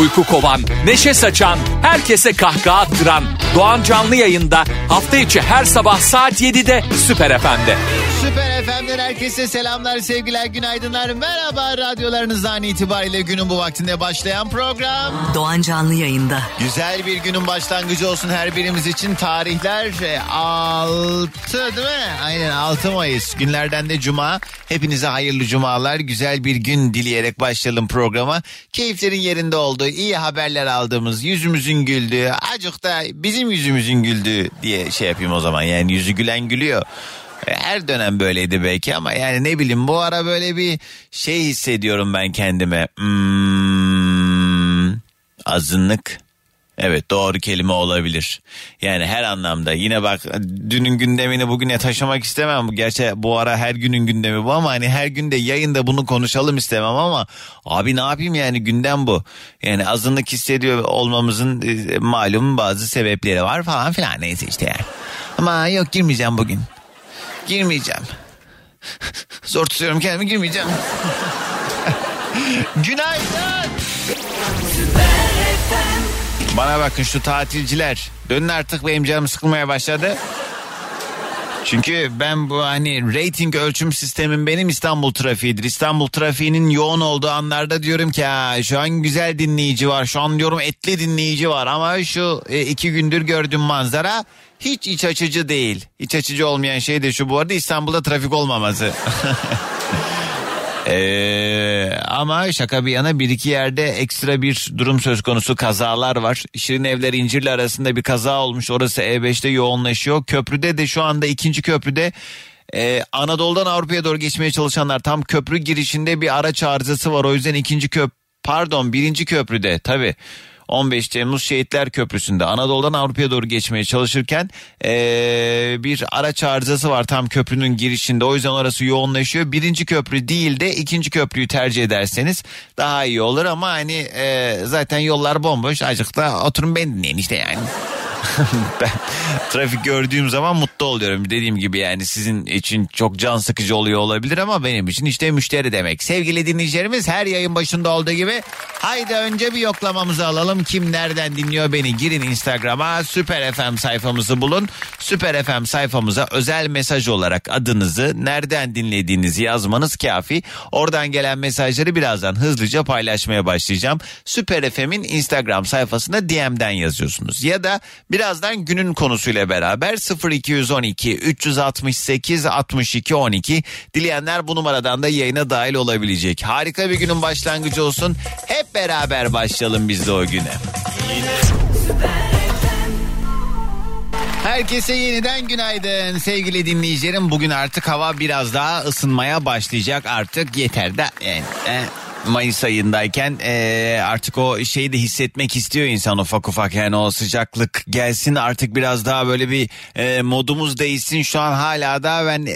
Uyku kovan, neşe saçan, herkese kahkaha attıran Doğan Canlı Yayında hafta içi her sabah saat 7'de Süper FM'de. Süper FM'den herkese selamlar, sevgiler, günaydınlar. Merhaba, radyolarınızdan itibariyle günün bu vaktinde başlayan program Doğan Canlı Yayında. Güzel bir günün başlangıcı olsun her birimiz için. Tarihler 6 değil mi? Aynen, 6 Mayıs. Günlerden de Cuma. Hepinize hayırlı cumalar. Güzel bir gün dileyerek başlayalım programa. Keyiflerin yerinde olduğu, iyi haberler aldığımız, yüzümüzün güldüğü, azıcık da bizim yüzümüzün güldüğü diye şey yapayım o zaman. Yani yüzü gülen gülüyor. Her dönem böyleydi belki ama yani ne bileyim, bu ara böyle bir şey hissediyorum ben kendime. Azınlık. Evet, doğru kelime olabilir. Yani her anlamda. Yine bak, dünün gündemini bugüne taşımak istemem. Gerçi bu ara her günün gündemi bu ama hani her gün de yayında bunu konuşalım istemem ama abi ne yapayım yani, gündem bu. Yani azınlık hissediyor olmamızın malum bazı sebepleri var falan filan, neyse işte yani. Ama yok, girmeyeceğim bugün. Girmeyeceğim. Zor tutuyorum kendimi, girmeyeceğim. Günaydın. Bana bakın şu tatilciler. Dönün artık, benim canım sıkılmaya başladı. Çünkü ben bu hani rating ölçüm sistemim benim İstanbul trafiğidir. İstanbul trafiğinin yoğun olduğu anlarda diyorum ki şu an güzel dinleyici var. Şu an diyorum etli dinleyici var ama şu 2 gündür gördüğüm manzara hiç iç açıcı değil. İç açıcı olmayan şey de şu bu arada, İstanbul'da trafik olmaması. Ama şaka bir yana, bir iki yerde ekstra bir durum söz konusu, kazalar var. Şirinevler İncirli arasında bir kaza olmuş. Orası E5'te yoğunlaşıyor. Köprüde de şu anda 2. köprüde Anadolu'dan Avrupa'ya doğru geçmeye çalışanlar, tam köprü girişinde bir araç arızası var. O yüzden 1. köprüde tabii. 15 Temmuz Şehitler Köprüsü'nde Anadolu'dan Avrupa'ya doğru geçmeye çalışırken bir araç arızası var tam köprünün girişinde. O yüzden orası yoğunlaşıyor. 1. köprü değil de 2. köprüyü tercih ederseniz daha iyi olur ama hani zaten yollar bomboş. Azıcık da oturun beni dinleyin işte yani. Ben trafik gördüğüm zaman mutlu oluyorum. Dediğim gibi yani sizin için çok can sıkıcı oluyor olabilir ama benim için işte müşteri demek. Sevgili dinleyicilerimiz, her yayın başında olduğu gibi haydi önce bir yoklamamızı alalım. Kim nereden dinliyor beni? Girin Instagram'a, Süper FM sayfamızı bulun. Süper FM sayfamıza özel mesaj olarak adınızı, nereden dinlediğinizi yazmanız kafi. Oradan gelen mesajları birazdan hızlıca paylaşmaya başlayacağım. Süper FM'in Instagram sayfasına DM'den yazıyorsunuz ya da birazdan günün konusuyla beraber 0212 368 62 12 dileyenler bu numaradan da yayına dahil olabilecek. Harika bir günün başlangıcı olsun. Hep beraber başlayalım biz de o güne. Herkese yeniden günaydın sevgili dinleyicilerim. Bugün artık hava biraz daha ısınmaya başlayacak, artık yeter de. Mayıs ayındayken artık o şeyi de hissetmek istiyor insan ufak ufak. Yani o sıcaklık gelsin artık, biraz daha böyle bir modumuz değişsin. Şu an hala da ben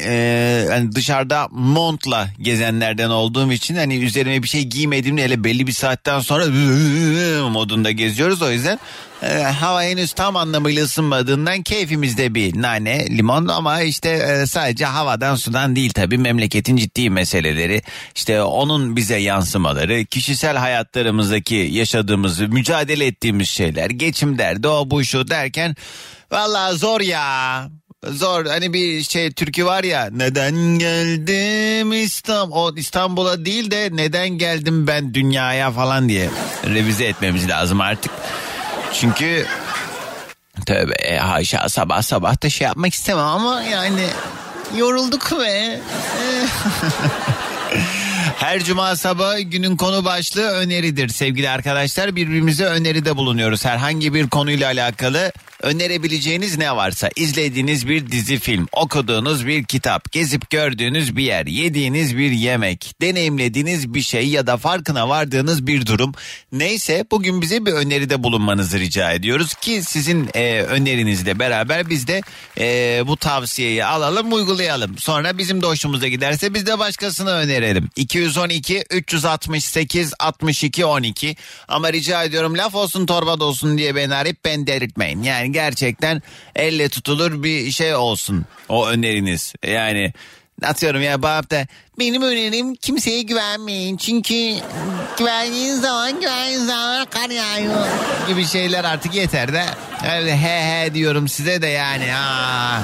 hani dışarıda montla gezenlerden olduğum için hani üzerime bir şey giymediğimde, hele belli bir saatten sonra modunda geziyoruz. O yüzden hava henüz tam anlamıyla ısınmadığından keyfimizde bir nane limon ama işte sadece havadan sudan değil tabii, memleketin ciddi meseleleri, işte onun bize yansımaları, kişisel hayatlarımızdaki yaşadığımız, mücadele ettiğimiz şeyler, geçim derdi, o bu şu derken vallahi zor ya. Zor, hani bir şey türkü var ya, neden geldim İstanbul'a değil de neden geldim ben dünyaya falan diye revize etmemiz lazım artık. Çünkü tövbe haşa, sabah sabah da şey yapmak istemem ama yani yorulduk ve her cuma sabahı günün konu başlığı öneridir. Sevgili arkadaşlar, birbirimize öneride bulunuyoruz. Herhangi bir konuyla alakalı önerebileceğiniz ne varsa, izlediğiniz bir dizi film, okuduğunuz bir kitap, gezip gördüğünüz bir yer, yediğiniz bir yemek, deneyimlediğiniz bir şey ya da farkına vardığınız bir durum, neyse bugün bize bir öneride bulunmanızı rica ediyoruz ki sizin önerinizle beraber biz de bu tavsiyeyi alalım, uygulayalım. Sonra bizim de hoşumuza giderse biz de başkasına önerelim. 2 0212 368 62 12. Ama rica ediyorum laf olsun torba olsun diye beni arayıp ben delirtmeyin. Yani gerçekten elle tutulur bir şey olsun o öneriniz. Yani atıyorum ya babda benim önerim kimseye güvenmeyin. Çünkü güvendiğiniz zaman kar yağıyor gibi şeyler artık yeter de. Öyle he diyorum size de yani. Aa.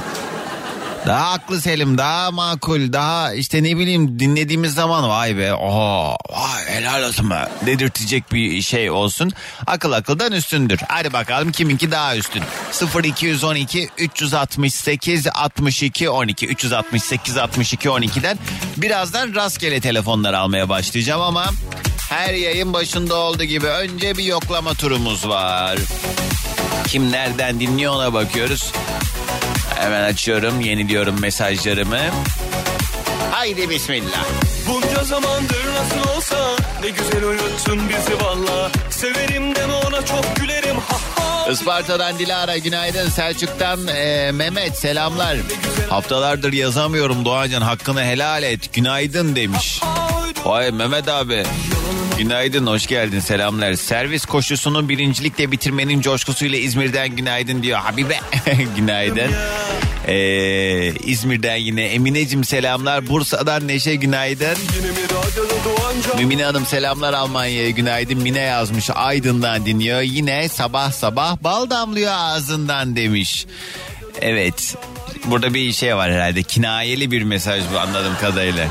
Daha aklı selim, daha makul, daha işte ne bileyim dinlediğimiz zaman vay be, oha, vay helal olsun be dedirtecek bir şey olsun. Akıl akıldan üstündür. Hadi bakalım kiminki daha üstün. 0212 368 62 12 368 62 12'den birazdan rastgele telefonları almaya başlayacağım ama her yayın başında olduğu gibi önce bir yoklama turumuz var. Kim nereden dinliyor ona bakıyoruz. Hemen açıyorum, yeniliyorum mesajlarımı. Haydi bismillah. Bunca zamandır nasıl olsa ne güzel uyuttun bizi valla. Severim deme ona çok gülerim. Isparta'dan Dilara günaydın. Selçuk'tan Mehmet selamlar. Haftalardır yazamıyorum Doğancan hakkını helal et. Günaydın demiş. Vay Mehmet abi. Günaydın, hoş geldin, selamlar. Servis koşusunu birincilikle bitirmenin coşkusuyla İzmir'den günaydın diyor. Habibe günaydın. İzmir'den yine Emineciğim selamlar. Bursa'dan Neşe günaydın. Mümine Hanım selamlar Almanya'ya günaydın. Mine yazmış Aydın'dan dinliyor. Yine sabah sabah bal damlıyor ağzından demiş. Evet, burada bir şey var herhalde. Kinayeli bir mesaj bu anladığım kadarıyla.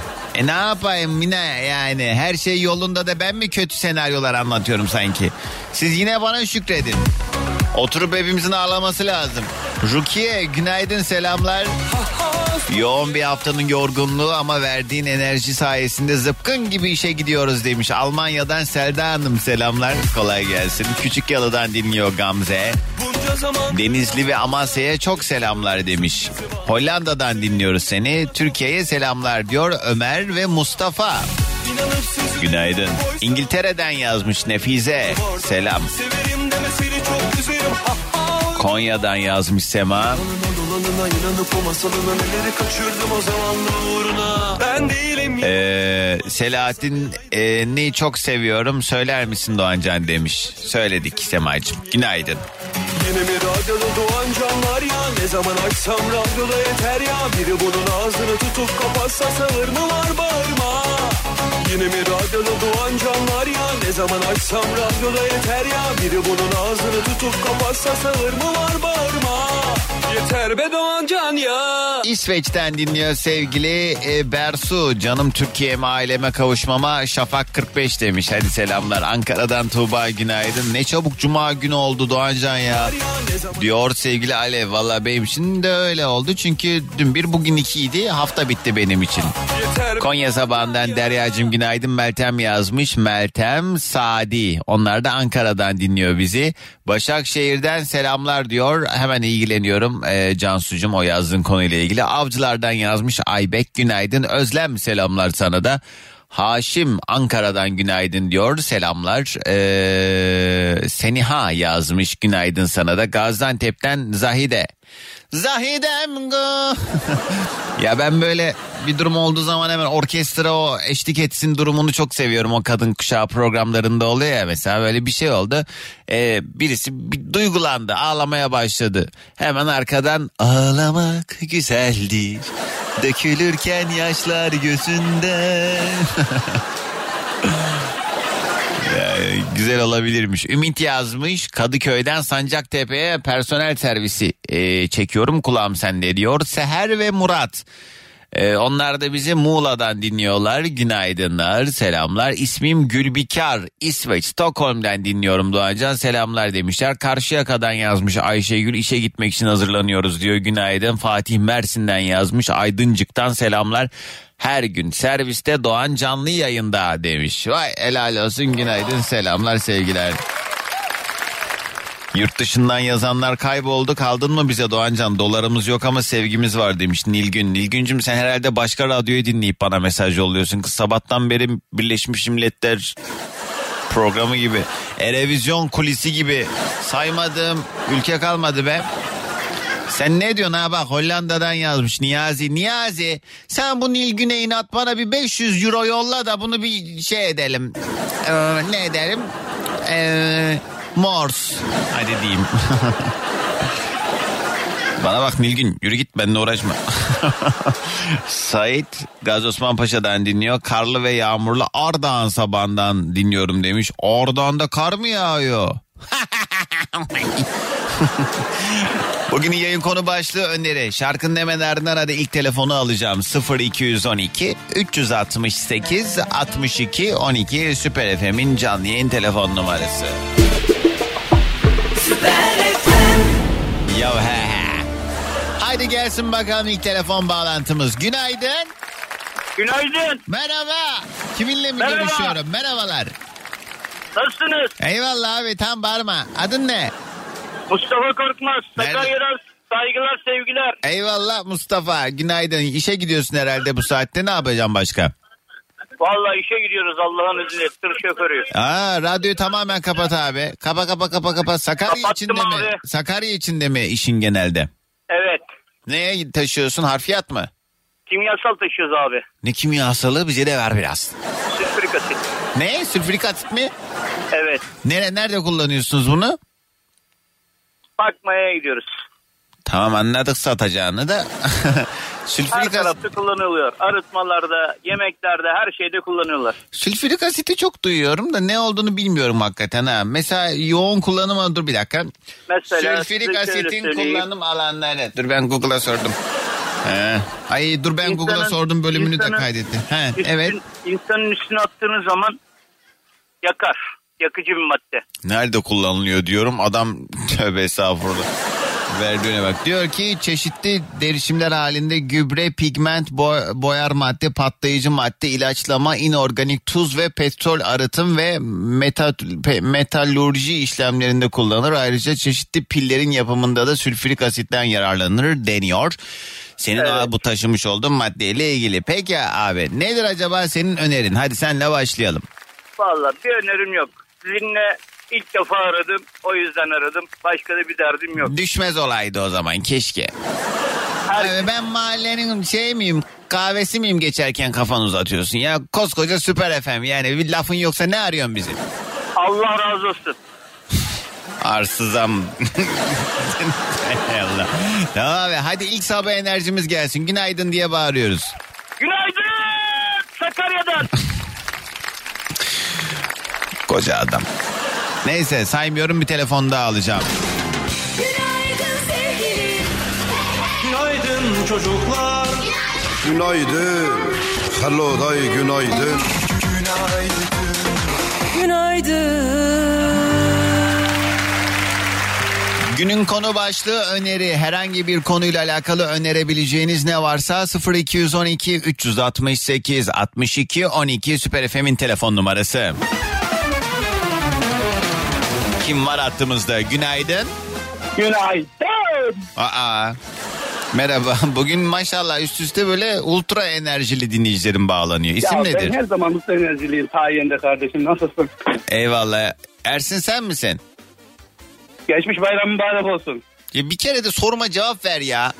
Ne yapayım Mine yani her şey yolunda da ben mi kötü senaryolar anlatıyorum sanki? Siz yine bana şükredin. Oturup evimizin ağlaması lazım. Rukiye günaydın selamlar. Yoğun bir haftanın yorgunluğu ama verdiğin enerji sayesinde zıpkın gibi işe gidiyoruz demiş. Almanya'dan Selda Hanım selamlar. Kolay gelsin. Küçükyalı'dan dinliyor Gamze. Denizli ve Amasya'ya çok selamlar demiş. Hollanda'dan dinliyoruz seni. Türkiye'ye selamlar diyor Ömer ve Mustafa. Günaydın. İngiltere'den yazmış Nefize. Selam. Konya'dan yazmış Sema. Selahattin'i çok seviyorum. Söyler misin Doğancan demiş. Söyledik Sema'cığım. Günaydın. Yine mi radyoda Doğancan var ya? Ne zaman açsam radyoda yeter ya. Biri bunun ağzını tutup kapatsa sağır mı var bağırma. Yine mi radyoda Doğancan var ya? Ne zaman açsam radyoda yeter ya. Biri bunun ağzını tutup kapatsa sağır mı var bağırma. Yeter be Doğancan ya. İsveç'ten dinliyor sevgili Bersu. Canım Türkiye'me aileme kavuşmama Şafak 45 demiş. Hadi selamlar. Ankara'dan Tuğba günaydın. Ne çabuk cuma günü oldu Doğancan ya. Diyor sevgili Alev. Valla benim için de öyle oldu. Çünkü dün bir bugün ikiydi. Hafta bitti benim için. Konya sabahından Derya'cığım günaydın. Meltem yazmış. Meltem Sadi. Onlar da Ankara'dan dinliyor bizi. Başakşehir'den selamlar diyor. Hemen ilgileniyorum. Cansu'cum o yazdığın konuyla ilgili. Avcılardan yazmış Aybek günaydın. Özlem selamlar sana da. Haşim Ankara'dan günaydın diyor selamlar. Seniha yazmış günaydın sana da. Gaziantep'ten Zahide. Zahidem go. Ya ben böyle bir durum olduğu zaman hemen orkestra o eşlik etsin durumunu çok seviyorum. O kadın kuşağı programlarında oluyor ya mesela böyle bir şey oldu. Birisi bir duygulandı, ağlamaya başladı. Hemen arkadan ağlamak güzeldir. Dökülürken yaşlar gözünde. Güzel olabilirmiş. Ümit yazmış Kadıköy'den Sancaktepe'ye personel servisi çekiyorum kulağım sende diyor. Seher ve Murat. Onlar da bizi Muğla'dan dinliyorlar. Günaydınlar, selamlar. İsmim Gülbikar, İsveç, Stockholm'den dinliyorum Doğancan. Selamlar demişler. Karşıyaka'dan yazmış Ayşegül. İşe gitmek için hazırlanıyoruz diyor. Günaydın. Fatih Mersin'den yazmış. Aydıncık'tan selamlar. Her gün serviste Doğan canlı yayında demiş. Vay helal olsun, günaydın, selamlar, sevgiler. Yurt dışından yazanlar kayboldu. Kaldın mı bize Doğancan? Dolarımız yok ama sevgimiz var demiş Nilgün. Nilgüncüm sen herhalde başka radyoyu dinleyip bana mesaj yolluyorsun. Kız sabahtan beri Birleşmiş Milletler programı gibi. Erevizyon kulisi gibi saymadığım ülke kalmadı be. Sen ne diyorsun ha, bak Hollanda'dan yazmış Niyazi. Niyazi sen bu Nil Güney'ini at, bana bir 500 euro yolla da bunu bir şey edelim. Ne edelim? Morse. Hadi diyeyim. Bana bak Nilgün, yürü git, benimle uğraşma. Sait Gaziosmanpaşa'dan dinliyor. Karlı ve yağmurlu Ardahan sabahından dinliyorum demiş. Ardahan'da kar mı yağıyor? Bugünün yayın konu başlığı öneri. Şarkının hemen ardından hadi ilk telefonu alacağım. 0212 368 62 12 Süper FM'in canlı yayın telefon numarası. Süper FM. Yo he. Haydi gelsin bakalım ilk telefon bağlantımız. Günaydın. Günaydın. Merhaba. Kiminle mi görüşüyorum? Merhabalar. Nasılsınız? Eyvallah abi, tam bağırma. Adın ne? Mustafa Korkmaz. Sakarya'dan saygılar, sevgiler. Eyvallah Mustafa. Günaydın. İşe gidiyorsun herhalde bu saatte. Ne yapacaksın başka? Vallahi işe gidiyoruz Allah'ın izniyle. Tır şoförüyüz. Aa, radyoyu tamamen kapat abi. Kapa. Sakarya içinde mi? Sakarya içinde mi işin genelde? Evet. Neye taşıyorsun? Harfiyat mı? Kimyasal taşıyoruz abi. Ne kimyasalı? Bize de ver biraz. Sülfürik asit. Ne? Sülfürik asit mi? Evet. Nerede kullanıyorsunuz bunu? Bakmaya gidiyoruz. Tamam, anladık satacağını da. Sülfürik asit kullanılıyor. Arıtmalarda, yemeklerde, her şeyde kullanıyorlar. Sülfürik asiti çok duyuyorum da ne olduğunu bilmiyorum hakikaten ha. Mesela yoğun kullanımı, dur bir dakika. Mesela sülfürik asitin kullanım alanları. Dur ben Google'a sordum. Ay dur ben Google'a sordum bölümünü de kaydettim. He, evet. İnsanın üstüne attığınız zaman yakar. Yakıcı bir madde. Nerede kullanılıyor diyorum. Adam tövbe estağfurullah. Verdiğine bak. Diyor ki çeşitli derişimler halinde gübre, pigment, boyar madde, patlayıcı madde, ilaçlama, inorganik tuz ve petrol arıtım ve metalurji işlemlerinde kullanılır. Ayrıca çeşitli pillerin yapımında da sülfürik asitten yararlanılır deniyor. Senin evet, bu taşımış olduğun maddeyle ilgili. Peki abi nedir acaba senin önerin? Hadi senle başlayalım. Vallahi bir önerim yok. Sizinle İlk defa aradım. O yüzden aradım. Başka da bir derdim yok. Düşmez olaydı o zaman. Keşke. Abi ben mahallenin şey miyim? Kahvesi miyim geçerken kafanı uzatıyorsun? Ya koskoca Süper FM. Yani bir lafın yoksa ne arıyorsun bizi? Allah razı olsun. Arsızam. Allah. Tamam abi. Hadi ilk sabah enerjimiz gelsin. Günaydın diye bağırıyoruz. Günaydın Sakarya'dan. Koca adam. Neyse saymıyorum, bir telefon daha alacağım. Günaydın sevgilim. Günaydın çocuklar. Günaydın. Hello day, günaydın. Günaydın. Günaydın. Günün konu başlığı öneri. Herhangi bir konuyla alakalı önerebileceğiniz ne varsa 0212 368 62 12 Süper FM'in telefon numarası. Kim var hattımızda? Günaydın. Günaydın. Merhaba. Bugün maşallah üst üste böyle ultra enerjili dinleyicilerim bağlanıyor. İsim ya nedir? Ben her zaman ultra enerjiliyim. Sayende kardeşim, nasılsın? Eyvallah. Ersin sen misin? Geçmiş bayram mübarek olsun. Ya bir kere de soruma cevap ver ya.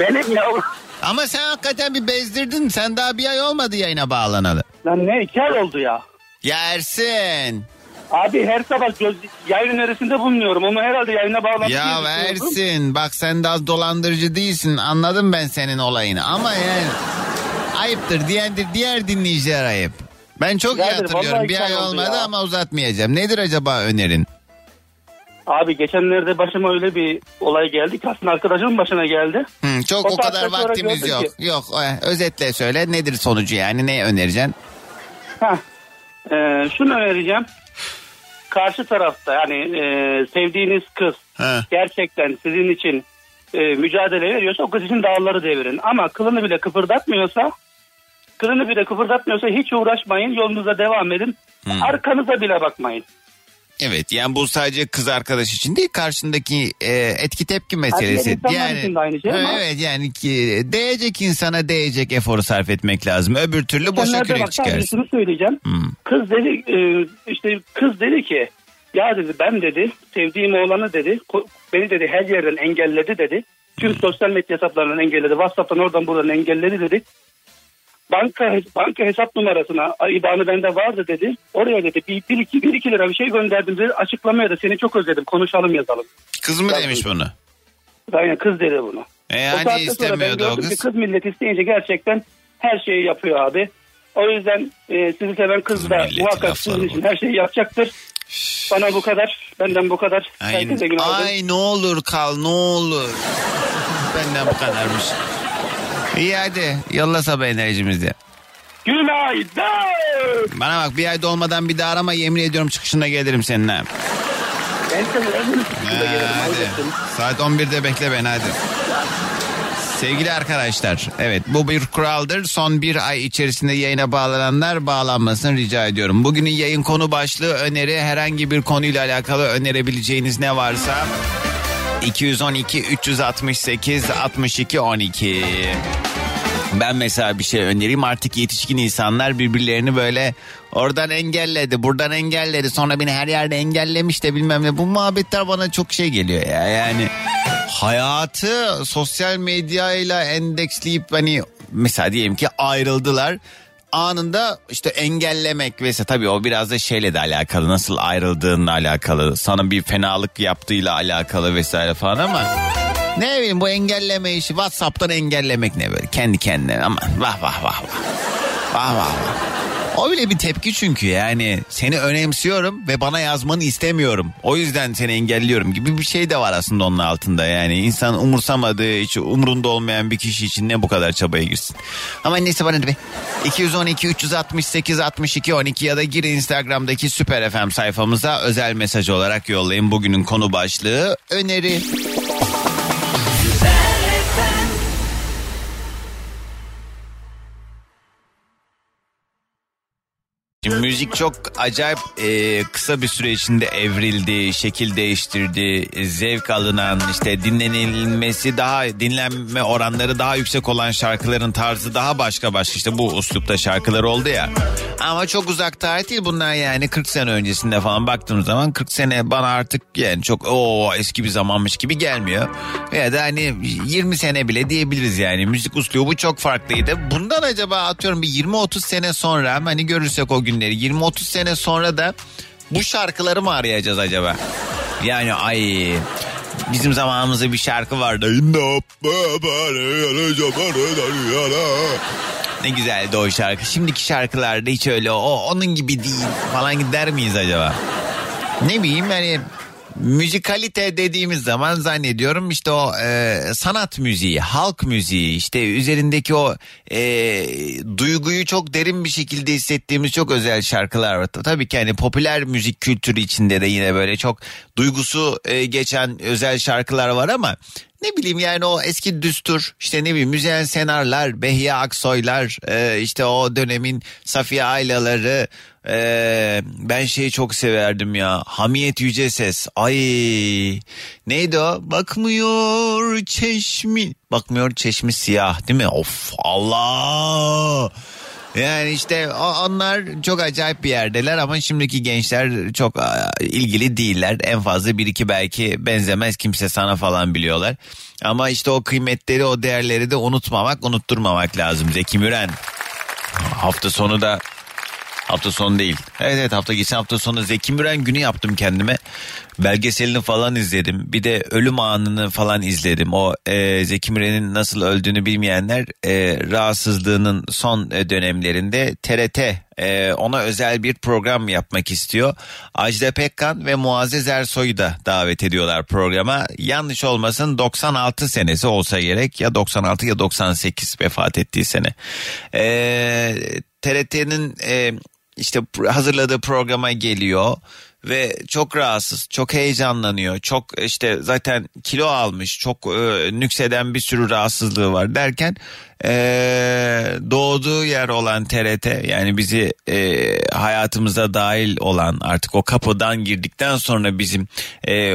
Benim ya. Ama sen hakikaten bir bezdirdin. Sen daha bir ay olmadı yayına bağlanalı. Lan ne 2 ay oldu ya. Ya Ersin. Abi her sabah yayın önerisinde bulunuyorum. Onu herhalde yayına bağlantıya ya versin. Bak sen de az dolandırıcı değilsin. Anladım ben senin olayını. Ama yani ayıptır. Diğer dinleyiciler ayıp. Ben çok iyi hatırlıyorum. Bir ay olmadı ya, ama uzatmayacağım. Nedir acaba önerin? Abi geçenlerde başıma öyle bir olay geldi ki aslında arkadaşımın başına geldi. Çok o kadar vaktimiz yok. Yok özetle söyle. Nedir sonucu yani? Ne önereceksin? Şunu önereceğim. Karşı tarafta yani sevdiğiniz kız gerçekten sizin için mücadele veriyorsa o kız için dağları devirin. Ama kılını bile kıpırdatmıyorsa hiç uğraşmayın, yolunuza devam edin. Arkanıza bile bakmayın. Evet yani bu sadece kız arkadaş için değil, karşındaki etki tepki meselesi. Yani, aynı şey evet yani ki değecek insana değecek eforu sarf etmek lazım. Öbür türlü boşa kürek çıkarsın. Şunu söyleyeceğim. Kız dedi ki Ya dedi ben dedi sevdiğim oğlanı dedi beni dedi her yerden engelledi dedi. Tüm sosyal medya hesaplarından engelledi. WhatsApp'tan oradan buradan engelledi dedi. Banka hesap numarasına IBAN'ı bende vardı dedi. Oraya dedi bir iki lira bir şey gönderdim dedi. Açıklamaya da seni çok özledim konuşalım yazalım. Kız mı ben demiş bunu? Aynen kız dedi bunu. Hani istemiyordu o kız. Kız millet isteyince gerçekten her şeyi yapıyor abi. O yüzden sizi seven kız da muhakkak sizin için her şeyi yapacaktır. Bana bu kadar, benden bu kadar. Ay ne olur kal, ne olur. Benden bu kadarmış. İyi hadi, yolla sabah enerjimizi. Günaydın. Bana bak bir ay dolmadan bir daha arama, yemin ediyorum çıkışında gelirim seninle. Ben sana çıkışında gelirim. Hadi. Saat 11'de bekle beni hadi. Sevgili arkadaşlar, evet bu bir kuraldır. Son bir ay içerisinde yayına bağlananlar bağlanmasını rica ediyorum. Bugünün yayın konu başlığı öneri, herhangi bir konuyla alakalı önerebileceğiniz ne varsa 212-368-62-12. Ben mesela bir şey önereyim, artık yetişkin insanlar birbirlerini böyle oradan engelledi, buradan engelledi, sonra beni her yerde engellemiş de bilmem ne, bu muhabbetler bana çok şey geliyor ya yani. Hayatı sosyal medyayla endeksleyip hani mesela diyelim ki ayrıldılar, anında işte engellemek vesaire, tabii o biraz da şeyle de alakalı, nasıl ayrıldığınla alakalı, sana bir fenalık yaptığıyla alakalı vesaire falan, ama ne bileyim bu engelleme işi, WhatsApp'tan engellemek ne böyle kendi kendine, aman vah vah vah vah vah vah vah. O bile bir tepki çünkü yani seni önemsiyorum ve bana yazmanı istemiyorum. O yüzden seni engelliyorum gibi bir şey de var aslında onun altında. Yani insan umursamadığı, hiç umrunda olmayan bir kişi için ne bu kadar çabaya girsin. Ama neyse bana ne be. 212-368-62-12 ya da gir Instagram'daki Süper FM sayfamıza, özel mesaj olarak yollayın. Bugünün konu başlığı öneri. Şimdi müzik çok acayip kısa bir süre içinde evrildi, şekil değiştirdi, zevk alınan, işte dinlenilmesi daha, dinlenme oranları daha yüksek olan şarkıların tarzı daha başka işte bu üslupta şarkılar oldu ya. Ama çok uzak tarih değil bunlar yani, 40 sene öncesinde falan baktığımız zaman 40 sene bana artık yani çok eski bir zamanmış gibi gelmiyor. Ya da hani 20 sene bile diyebiliriz yani, müzik üslubu çok farklıydı. Bundan acaba atıyorum bir 20-30 sene sonra hani görürsek o gün, 20-30 sene sonra da bu şarkıları mı arayacağız acaba? Yani ay bizim zamanımızda bir şarkı vardı. Ne güzeldi o şarkı. Şimdiki şarkılarda hiç öyle onun gibi değil falan gider miyiz acaba? Ne bileyim yani, müzikalite dediğimiz zaman zannediyorum işte o sanat müziği, halk müziği, işte üzerindeki o duyguyu çok derin bir şekilde hissettiğimiz çok özel şarkılar var. Tabii ki hani popüler müzik kültürü içinde de yine böyle çok duygusu geçen özel şarkılar var ama ne bileyim yani o eski düstur, işte ne bileyim Müzeyyen Senarlar, Behiye Aksoylar, işte o dönemin Safiye Aylaları, ben şeyi çok severdim ya, Hamiyet Yüceses, ay neydi o, bakmıyor çeşmi siyah değil mi, of Allah. Yani işte onlar çok acayip bir yerdeler ama şimdiki gençler çok ilgili değiller. En fazla bir iki belki benzemez kimse sana falan biliyorlar. Ama işte o kıymetleri, o değerleri de unutturmamak lazım. Zeki Müren hafta sonu değil. Evet geçen hafta sonu Zeki Müren günü yaptım kendime. Belgeselini falan izledim. Bir de ölüm anını falan izledim. O Zeki Müren'in nasıl öldüğünü bilmeyenler rahatsızlığının son dönemlerinde TRT ona özel bir program yapmak istiyor. Ajda Pekkan ve Muazzez Ersoy'u da davet ediyorlar programa. Yanlış olmasın 96 senesi olsa gerek, ya 96 ya 98 vefat ettiği sene. TRT'nin işte hazırladığı programa geliyor ve çok rahatsız, çok heyecanlanıyor, çok işte zaten kilo almış, çok nükseden bir sürü rahatsızlığı var derken doğduğu yer olan TRT, yani bizi hayatımıza dahil olan, artık o kapıdan girdikten sonra bizim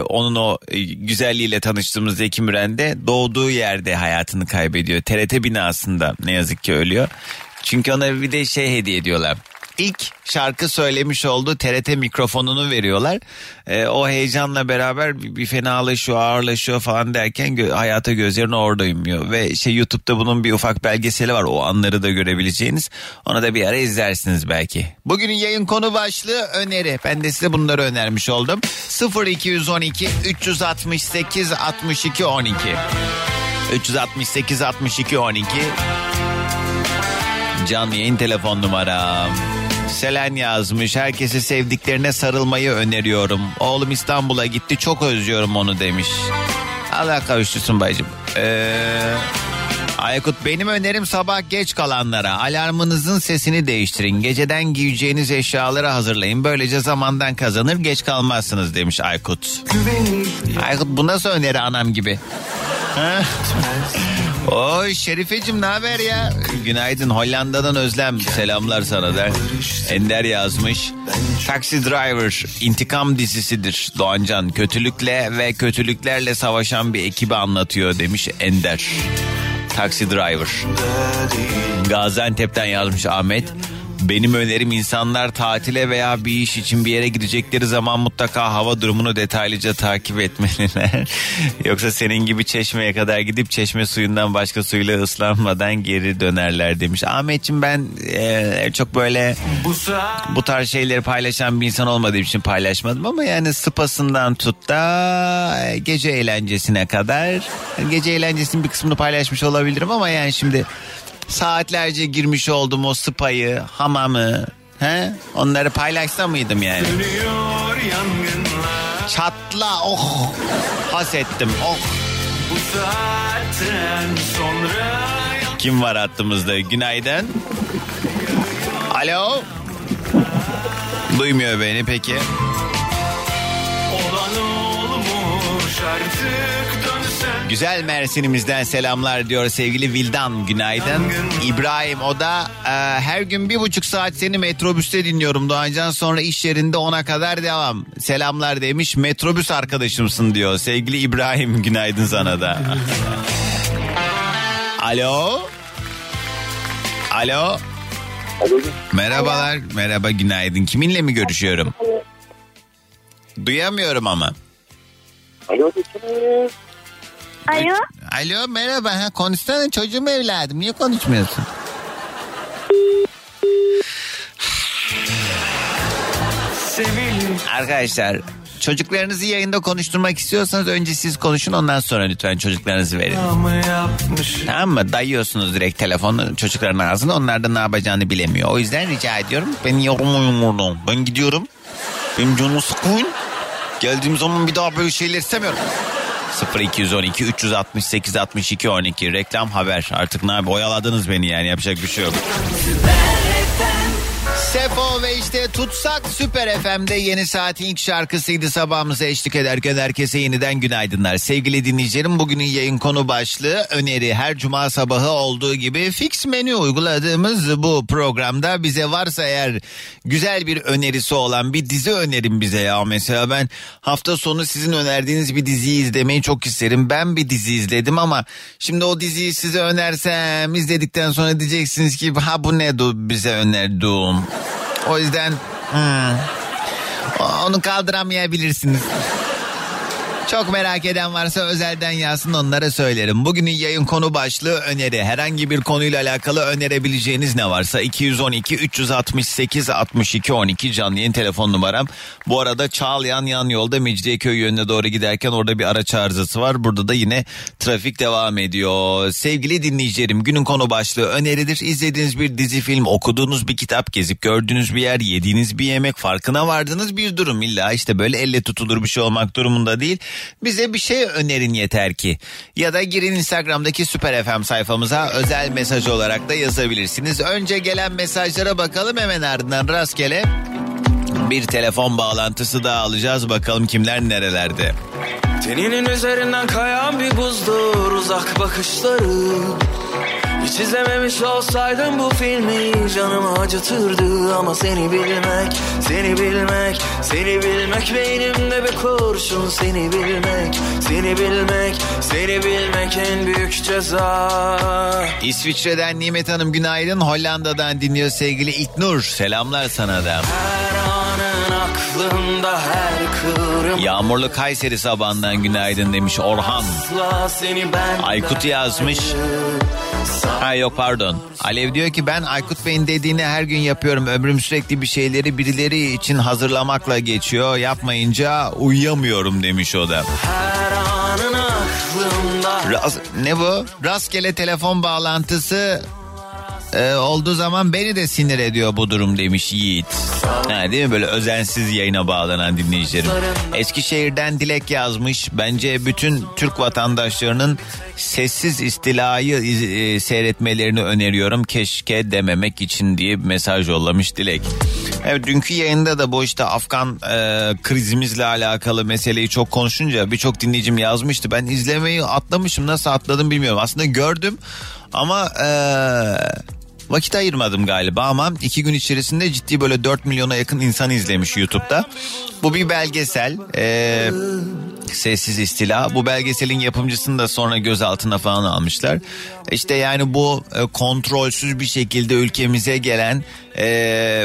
onun o güzelliğiyle tanıştığımız Zeki Müren de doğduğu yerde hayatını kaybediyor. TRT binasında ne yazık ki ölüyor. Çünkü ona bir de şey hediye ediyorlar. ilk şarkı söylemiş olduğu TRT mikrofonunu veriyorlar. O heyecanla beraber bir fenalaşıyor, ağırlaşıyor falan derken hayata gözlerini orada yumuyor. Ve YouTube'da bunun bir ufak belgeseli var, o anları da görebileceğiniz. Ona da bir ara izlersiniz belki. Bugünün yayın konu başlığı öneri. Ben de size bunları önermiş oldum. 0212 368 62 12 368 62 12 canlı yayın telefon numaram. Selen yazmış, herkese sevdiklerine sarılmayı öneriyorum. Oğlum İstanbul'a gitti, çok özlüyorum onu demiş. Allah kavuştursun bacım. Aykut, benim önerim sabah geç kalanlara alarmınızın sesini değiştirin. Geceden giyeceğiniz eşyaları hazırlayın. Böylece zamandan kazanır, geç kalmazsınız demiş Aykut. Aykut, bu nasıl öneri anam gibi? Oy Şerifeciğim, ne haber ya? Günaydın. Hollanda'dan Özlem, selamlar sana der. Ender yazmış, Taxi Driver intikam dizisidir Doğancan. Kötülükle ve kötülüklerle savaşan bir ekibi anlatıyor demiş Ender. Taxi Driver. Gaziantep'ten yazmış Ahmet. Benim önerim, insanlar tatile veya bir iş için bir yere gidecekleri zaman mutlaka hava durumunu detaylıca takip etmeliler. Yoksa senin gibi Çeşme'ye kadar gidip Çeşme suyundan başka suyla ıslanmadan geri dönerler demiş. Ahmetciğim, ben çok böyle bu tarz şeyleri paylaşan bir insan olmadığım için paylaşmadım ama yani spasından tut da gece eğlencesine kadar, gece eğlencesinin bir kısmını paylaşmış olabilirim ama yani şimdi saatlerce girmiş oldum o spayı, hamamı, onları paylaşsa mıydım yani? Çatla, oh, has ettim, oh. Kim var hattımızda? Günaydın. Alo. Duymuyor beni peki. Güzel Mersin'imizden selamlar diyor sevgili Vildan, günaydın. İbrahim, o da her gün 1,5 saat seni metrobüste dinliyorum Doğancan, sonra iş yerinde 10'a kadar devam. Selamlar demiş, metrobüs arkadaşımsın diyor sevgili İbrahim, günaydın sana da. Alo. Alo. Merhabalar, merhaba, günaydın. Kiminle mi görüşüyorum? Duyamıyorum ama. Alo. Alo. Alo, merhaba. Konuşsana çocuğum, evladım. Niye konuşmuyorsun? Arkadaşlar, çocuklarınızı yayında konuşturmak istiyorsanız önce siz konuşun, ondan sonra lütfen çocuklarınızı verin. Tamam mı? Dayıyorsunuz direkt telefonu çocukların ağzına, onlar da ne yapacağını bilemiyor. O yüzden rica ediyorum, beni yorumlayın. Ben gidiyorum. Benim canımı sıkmayın. Geldiğim zaman bir daha böyle şeyler istemiyorum. 0212 368 62 12 reklam haber. Artık ne abi, oyaladınız beni yani, yapacak bir şey yok. Sefo ve işte Tutsak Süper FM'de yeni saatin ilk şarkısıydı. Sabahımıza eşlik ederken herkese yeniden günaydınlar. Sevgili dinleyicilerim, bugünün yayın konu başlığı öneri. Her cuma sabahı olduğu gibi fix menü uyguladığımız bu programda bize varsa eğer güzel bir önerisi olan bir dizi önerin bize ya. Mesela ben hafta sonu sizin önerdiğiniz bir diziyi izlemeyi çok isterim. Ben bir dizi izledim ama şimdi o diziyi size önersem, izledikten sonra diyeceksiniz ki ha bu ne bize önerdiğim. O yüzden onu kaldıramayabilirsiniz. Çok merak eden varsa özelden yazsın, onlara söylerim. Bugünün yayın konu başlığı öneri. Herhangi bir konuyla alakalı önerebileceğiniz ne varsa 212 368 62 12 canlı yayın telefon numaram. Bu arada Çağlayan yan yolda Mecidiyeköy yönüne doğru giderken orada bir araç arızası var. Burada da yine trafik devam ediyor. Sevgili dinleyicilerim, günün konu başlığı öneridir. İzlediğiniz bir dizi, film, okuduğunuz bir kitap, gezip gördüğünüz bir yer, yediğiniz bir yemek, farkına vardığınız bir durum. İlla işte böyle elle tutulur bir şey olmak durumunda değil. Bize bir şey önerin yeter ki. Ya da girin Instagram'daki Süper FM sayfamıza, özel mesaj olarak da yazabilirsiniz. Önce gelen mesajlara bakalım, hemen ardından rastgele bir telefon bağlantısı daha alacağız. Bakalım kimler nerelerde. Teninin üzerinden kayan bir buzdur uzak bakışları. Hiç izlememiş olsaydım bu filmi canımı acıtırdı ama seni bilmek, seni bilmek, seni bilmek beynimde bir kurşun, seni bilmek, seni bilmek, seni bilmek en büyük ceza. İsviçre'den Nimet Hanım günaydın, Hollanda'dan dinliyor sevgili İknur, selamlar sana da. Yağmurlu Kayseri sabahından günaydın demiş Orhan. Aykut yazmış. Ha yok pardon. Alev diyor ki ben Aykut Bey'in dediğini her gün yapıyorum. Ömrüm sürekli bir şeyleri birileri için hazırlamakla geçiyor. Yapmayınca uyuyamıyorum demiş o da. Ne bu? Rastgele telefon bağlantısı olduğu zaman beni de sinir ediyor bu durum demiş Yiğit. Ha, değil mi böyle özensiz yayına bağlanan dinleyicilerim. Eskişehir'den Dilek yazmış. Bence bütün Türk vatandaşlarının sessiz istilayı seyretmelerini öneriyorum. Keşke dememek için diye mesaj yollamış Dilek. Evet, dünkü yayında da bu işte Afgan krizimizle alakalı meseleyi çok konuşunca birçok dinleyicim yazmıştı. Ben izlemeyi atlamışım, nasıl atladım bilmiyorum. Aslında gördüm ama... Vakit ayırmadım galiba ama 2 gün içerisinde ciddi böyle 4 milyona yakın insan izlemiş YouTube'da. Bu bir belgesel, sessiz istila. Bu belgeselin yapımcısını da sonra gözaltına falan almışlar. İşte yani bu kontrolsüz bir şekilde ülkemize gelen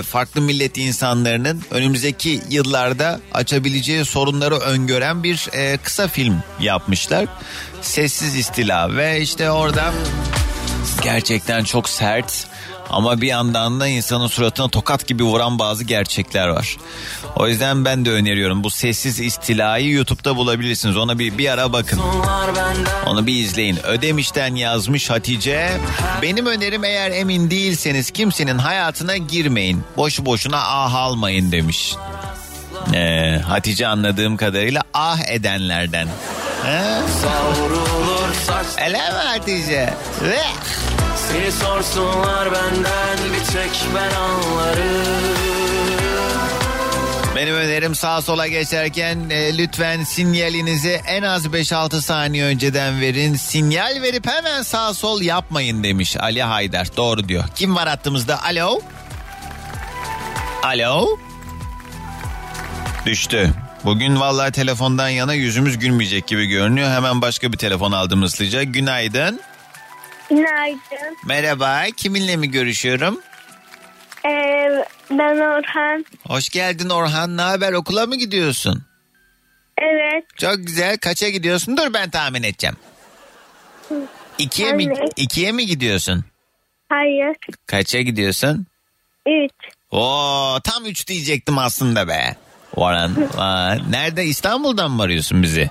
farklı millet insanlarının önümüzdeki yıllarda açabileceği sorunları öngören bir kısa film yapmışlar. Sessiz istila ve işte orada... Gerçekten çok sert ama bir yandan da insanın suratına tokat gibi vuran bazı gerçekler var. O yüzden ben de öneriyorum. Bu sessiz istilayı YouTube'da bulabilirsiniz. Ona bir ara bakın. Onu bir izleyin. Ödemiş'ten yazmış Hatice. Benim önerim, eğer emin değilseniz kimsenin hayatına girmeyin. Boşu boşuna ah almayın demiş. Hatice anladığım kadarıyla ah edenlerden. Ele mi Hatice? Seni sorsunlar benden, bir tek ben anlarım. Benim önerim sağa sola geçerken lütfen sinyalinizi en az 5-6 saniye önceden verin. Sinyal verip hemen sağ sol yapmayın demiş Ali Haydar. Doğru diyor. Kim var hattımızda? Alo? Alo? Düştü. Bugün vallahi telefondan yana yüzümüz gülmeyecek gibi görünüyor. Hemen başka bir telefon aldım hızlıca. Günaydın. Günaydın. Merhaba. Kiminle mi görüşüyorum? Ben Orhan. Hoş geldin Orhan. Ne haber? Okula mı gidiyorsun? Evet. Çok güzel. Kaça gidiyorsun? Dur ben tahmin edeceğim. 2'ye mi gidiyorsun? Hayır. Kaça gidiyorsun? 3. Oo, tam 3 diyecektim aslında be. Orhan, nerede? İstanbul'dan mı arıyorsun bizi?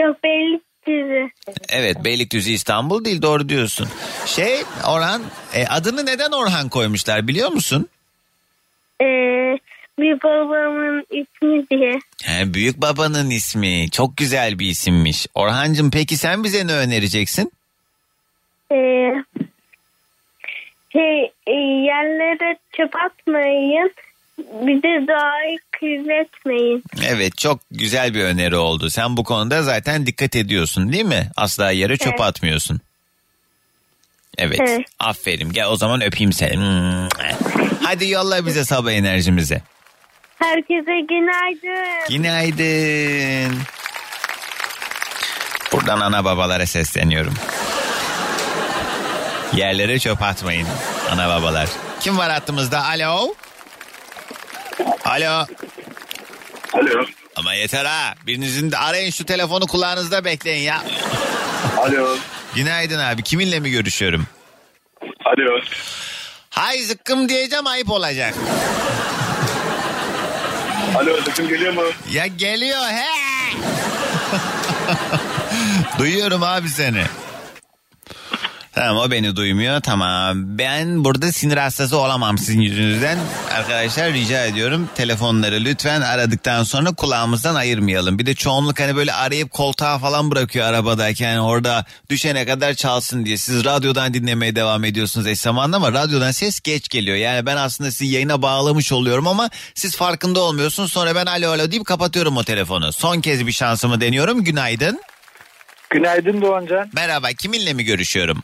Yok, Beylikdüzü. Evet, Beylikdüzü İstanbul değil, doğru diyorsun. Orhan, adını neden Orhan koymuşlar biliyor musun? Büyük babamın ismi diye. He, büyük babanın ismi, çok güzel bir isimmiş. Orhancığım, peki sen bize ne önereceksin? Yerlere çöp atmayın. Bir de doğayı kirletmeyin. Evet, çok güzel bir öneri oldu. Sen bu konuda zaten dikkat ediyorsun değil mi? Asla yere çöp atmıyorsun. Evet. Aferin. Gel o zaman öpeyim seni. Hadi yolla bize sabah enerjimizi. Herkese günaydın. Günaydın. Buradan ana babalara sesleniyorum. Yerlere çöp atmayın ana babalar. Kim var hattımızda? Alo? Alo. Alo. Ama yeter ha. Birinizin de arayın şu telefonu, kulağınızda bekleyin ya. Alo. Günaydın abi. Kiminle mi görüşüyorum? Alo. Hay zıkkım diyeceğim, ayıp olacak. Alo, zıkkım geliyor mu? Ya geliyor he. Duyuyorum abi seni. Tamam, o beni duymuyor. Tamam, ben burada sinir hastası olamam sizin yüzünüzden. Arkadaşlar rica ediyorum, telefonları lütfen aradıktan sonra kulağımızdan ayırmayalım. Bir de çoğunluk hani böyle arayıp koltuğa falan bırakıyor arabadayken, yani orada düşene kadar çalsın diye. Siz radyodan dinlemeye devam ediyorsunuz eş zamanlı ama radyodan ses geç geliyor. Yani ben aslında sizi yayına bağlamış oluyorum ama siz farkında olmuyorsunuz. Sonra ben alo alo deyip kapatıyorum o telefonu. Son kez bir şansımı deniyorum. Günaydın. Günaydın Doğan Can. Merhaba, kiminle mi görüşüyorum?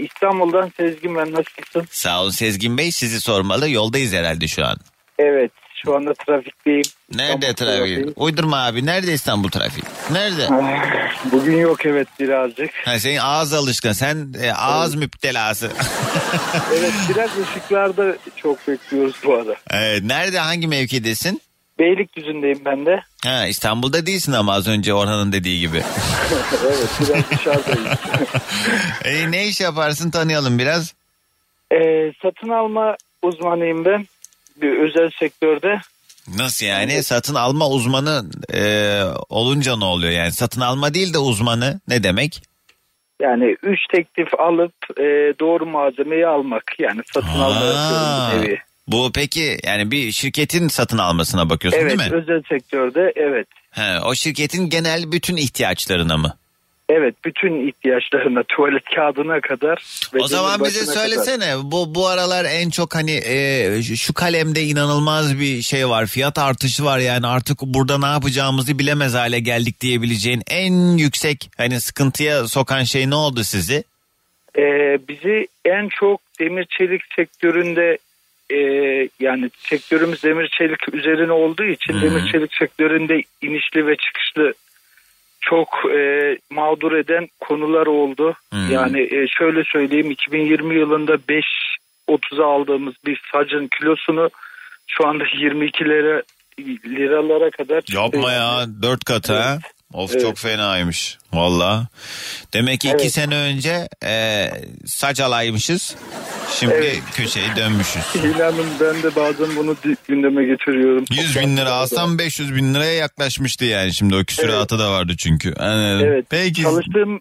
İstanbul'dan Sezgin, ben nasılsın? Sağ olun Sezgin Bey, sizi sormalı. Yoldayız herhalde şu an. Evet, şu anda trafikteyim. Nerede trafik? Uydurma abi, nerede İstanbul trafiği? Nerede? Bugün yok, evet, birazcık. Ha, senin ağız alışkan, sen ağız müptelası. Evet, biraz ışıklarda çok bekliyoruz bu arada. Nerede, hangi mevkidesin? Beylikdüzü'ndeyim ben de. Ha, İstanbul'da değilsin ama az önce Orhan'ın dediği gibi. Evet, biraz dışarıdayım. Ne iş yaparsın, tanıyalım biraz. Satın alma uzmanıyım ben. Bir özel sektörde. Nasıl yani? Satın alma uzmanı olunca ne oluyor yani? Satın alma değil de uzmanı ne demek? Yani 3 teklif alıp doğru malzemeyi almak. Yani satın alma evi. Bu peki yani bir şirketin satın almasına bakıyorsun, evet, değil mi? Evet, özel sektörde, evet. He, o şirketin genel bütün ihtiyaçlarına mı? Evet, bütün ihtiyaçlarına, tuvalet kağıdına kadar. O zaman bize söylesene kadar. Bu aralar en çok hani şu kalemde inanılmaz bir şey var, fiyat artışı var, yani artık burada ne yapacağımızı bilemez hale geldik diyebileceğin en yüksek hani sıkıntıya sokan şey ne oldu sizi? Bizi en çok demir çelik sektöründe, yani sektörümüz demir çelik üzerine olduğu için demir çelik sektöründe inişli ve çıkışlı çok mağdur eden konular oldu. Yani şöyle söyleyeyim, 2020 yılında 5.30'a aldığımız bir sacın kilosunu şu anda 22 liralara kadar. Yapma ya, 4 katı, evet. Ha? Of, evet. Çok fenaymış valla. Demek ki 2 evet. sene önce saç alaymışız. Şimdi evet. Köşeyi dönmüşüz. İlanım, ben de bazen bunu gündeme getiriyorum. 100 bin lira alsam 500 bin liraya yaklaşmıştı yani. Şimdi o küsuratı evet. da vardı çünkü. Evet. Peki. Çalıştığım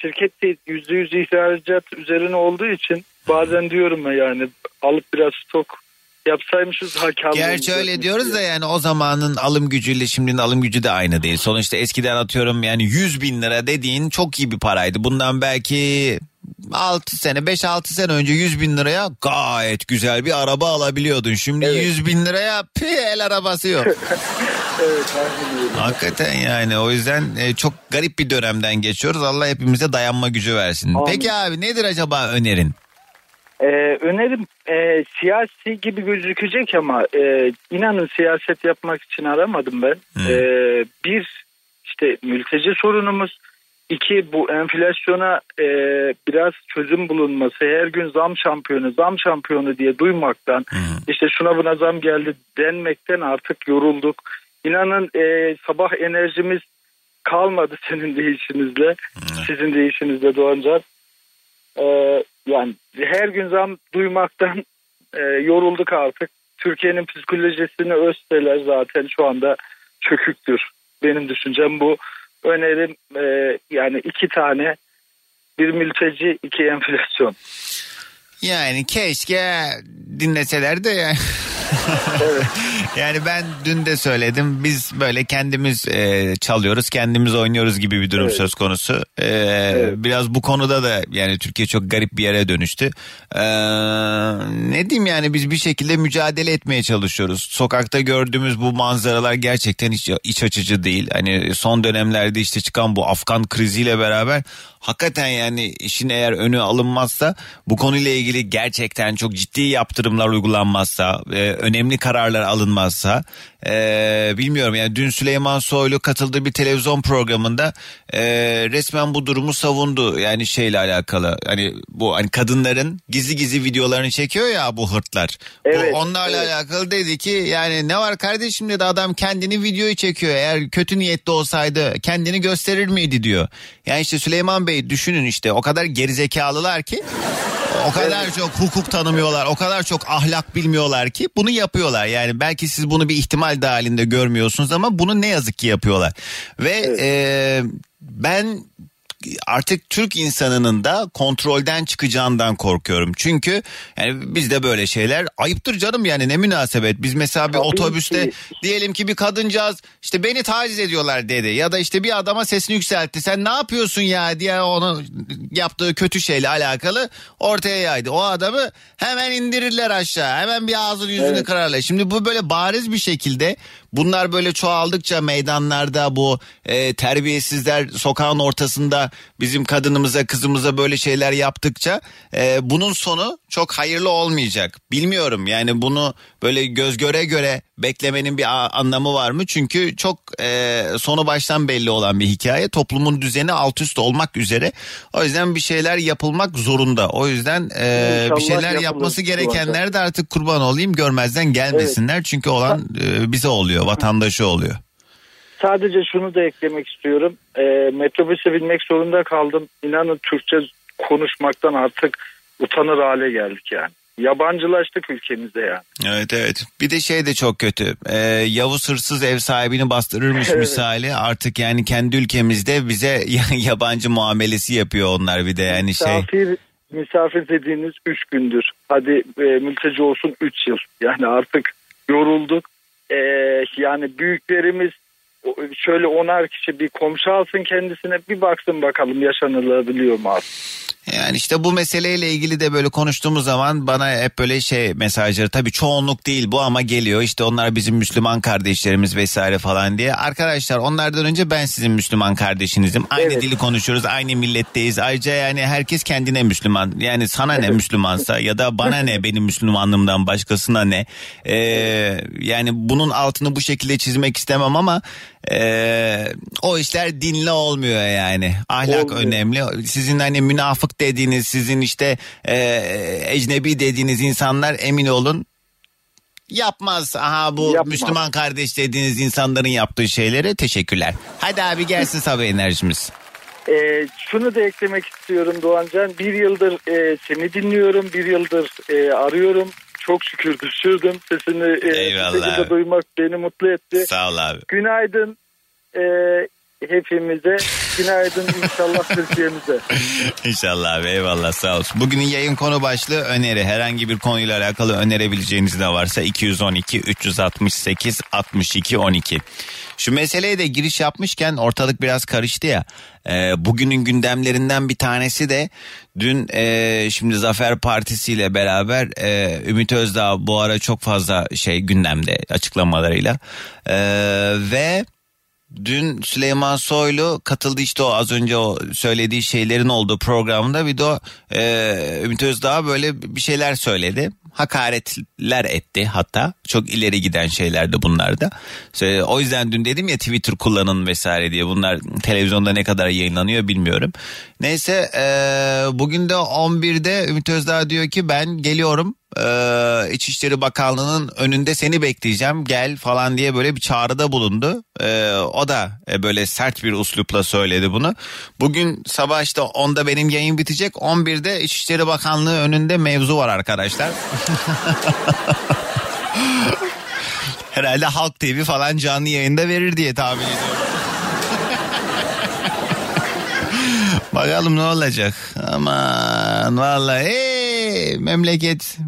şirket de %100 ihracat üzerine olduğu için bazen diyorum yani alıp biraz stok yapsaymışız. Gerçi öyle diyoruz da yani o zamanın alım gücüyle şimdinin alım gücü de aynı değil. Sonuçta eskiden atıyorum yani 100 bin lira dediğin çok iyi bir paraydı. Bundan belki 5-6 sene önce 100 bin liraya gayet güzel bir araba alabiliyordun. Şimdi evet. 100 bin liraya el arabası yok. Evet, hakikaten yani o yüzden çok garip bir dönemden geçiyoruz. Allah hepimize dayanma gücü versin. Amin. Peki abi, nedir acaba önerin? Önerim siyasi gibi gözükecek ama inanın siyaset yapmak için aramadım ben. Bir işte mülteci sorunumuz, iki bu enflasyona biraz çözüm bulunması, her gün zam şampiyonu diye duymaktan, işte şuna buna zam geldi denmekten artık yorulduk. İnanın sabah enerjimiz kalmadı senin de işinizle, sizin de işinizle Doğan Can. Yani her gün zam duymaktan yorulduk artık. Türkiye'nin psikolojisini ölçseler zaten şu anda çöküktür. Benim düşüncem bu. Önerim yani 2 tane, bir mülteci, 2 enflasyon. Yani keşke dinleseler de yani. Evet. Yani ben dün de söyledim, biz böyle kendimiz çalıyoruz, kendimiz oynuyoruz gibi bir durum evet. söz konusu. Evet. Biraz bu konuda da yani Türkiye çok garip bir yere dönüştü. Ne diyeyim yani, biz bir şekilde mücadele etmeye çalışıyoruz. Sokakta gördüğümüz bu manzaralar gerçekten hiç iç açıcı değil. Hani son dönemlerde işte çıkan bu Afgan kriziyle beraber hakikaten yani işin eğer önü alınmazsa, bu konuyla ilgili gerçekten çok ciddi yaptırımlar uygulanmazsa, önemli kararlar alınmazsa, bilmiyorum yani dün Süleyman Soylu katıldığı bir televizyon programında resmen bu durumu savundu. Yani şeyle alakalı, hani bu hani kadınların gizli videolarını çekiyor ya bu hırtlar. Evet, bu onlarla evet. alakalı dedi ki yani ne var kardeşim dedi, adam kendini videoyu çekiyor. Eğer kötü niyetli olsaydı kendini gösterir miydi diyor. Yani işte Süleyman Bey, düşünün işte o kadar gerizekalılar ki. O kadar evet. çok hukuk tanımıyorlar, o kadar çok ahlak bilmiyorlar ki bunu yapıyorlar. Yani belki siz bunu bir ihtimal dahilinde görmüyorsunuz ama bunu ne yazık ki yapıyorlar. Ve evet. Ben artık Türk insanının da kontrolden çıkacağından korkuyorum. Çünkü yani bizde böyle şeyler ayıptır canım, yani ne münasebet. Biz mesela bir otobüste diyelim ki bir kadıncağız işte beni taciz ediyorlar dedi ya da işte bir adama sesini yükseltti. Sen ne yapıyorsun ya diye onun yaptığı kötü şeyle alakalı ortaya yaydı. O adamı hemen indirirler aşağı. Hemen bir ağzını yüzünü evet. kırarlar. Şimdi bu böyle bariz bir şekilde Bunlar böyle çoğaldıkça meydanlarda bu terbiyesizler sokağın ortasında bizim kadınımıza, kızımıza böyle şeyler yaptıkça bunun sonu çok hayırlı olmayacak. Bilmiyorum yani, bunu böyle göz göre göre beklemenin bir anlamı var mı? Çünkü çok sonu baştan belli olan bir hikaye. Toplumun düzeni alt üst olmak üzere. O yüzden bir şeyler yapılmak zorunda. O yüzden bir şeyler yapması gerekenler de artık kurban olayım görmezden gelmesinler. Evet. Çünkü olan bize oluyor, vatandaşı oluyor. Sadece şunu da eklemek istiyorum. Metrobüse binmek zorunda kaldım. İnanın Türkçe konuşmaktan artık utanır hale geldik yani. Yabancılaştık ülkemizde yani. Evet evet. Bir de şey de çok kötü. Yavuz hırsız ev sahibini bastırırmış evet. Misali. Artık yani kendi ülkemizde bize yabancı muamelesi yapıyor onlar bir de yani Misafir dediğiniz 3 gündür. Hadi mülteci olsun 3 yıl. Yani artık yorulduk. Yani büyüklerimiz şöyle 10'ar kişi bir komşu alsın kendisine, bir baksın bakalım yaşanılabiliyor mu abi? Yani işte bu meseleyle ilgili de böyle konuştuğumuz zaman bana hep böyle şey mesajları, tabii çoğunluk değil bu ama geliyor, işte onlar bizim Müslüman kardeşlerimiz vesaire falan diye. Arkadaşlar onlardan önce ben sizin Müslüman kardeşinizim. Aynı evet. Dili konuşuyoruz, aynı milletteyiz. Ayrıca yani herkes kendine Müslüman. Yani sana ne Müslümansa ya da bana ne benim Müslümanlığımdan başkasına ne. Yani bunun altını bu şekilde çizmek istemem ama o işler dinle olmuyor yani. Ahlak olmuyor. Önemli. Sizin hani münafık dediğiniz, sizin işte ecnebi dediğiniz insanlar emin olun yapmaz. Aha bu yapmaz. Müslüman kardeş dediğiniz insanların yaptığı şeylere teşekkürler. Hadi abi gelsin sabah enerjimiz. Şunu da eklemek istiyorum Doğan Can. Bir yıldır seni dinliyorum, bir yıldır arıyorum. Çok şükür düşürdüm sesini. Sesini duymak beni mutlu etti. Sağ ol abi. Günaydın. Hepimize günaydın inşallah Türkiye'mize. İnşallah abi, eyvallah, sağ olsun. Bugünün yayın konu başlığı öneri. Herhangi bir konuyla alakalı önerebileceğiniz ne varsa 212-368-62-12. Şu meseleye de giriş yapmışken ortalık biraz karıştı ya. Bugünün gündemlerinden bir tanesi de dün şimdi Zafer Partisi ile beraber Ümit Özdağ bu ara çok fazla şey gündemde açıklamalarıyla ve dün Süleyman Soylu katıldı işte o az önce o söylediği şeylerin olduğu programda bir de o, Ümit Özdağ böyle bir şeyler söyledi. Hakaretler etti hatta. Çok ileri giden şeylerdi bunlar da. O yüzden dün dedim ya Twitter kullanın vesaire diye. Bunlar televizyonda ne kadar yayınlanıyor bilmiyorum. Neyse bugün de 11'de Ümit Özdağ diyor ki ben geliyorum. İçişleri Bakanlığı'nın önünde seni bekleyeceğim gel falan diye böyle bir çağrıda bulundu. O da böyle sert bir üslupla söyledi bunu. Bugün sabah işte 10'da benim yayın bitecek. 11'de İçişleri Bakanlığı önünde mevzu var arkadaşlar. Herhalde Halk TV falan canlı yayında verir diye tahmin ediyorum. Bakalım ne olacak. Aman vallahi memleket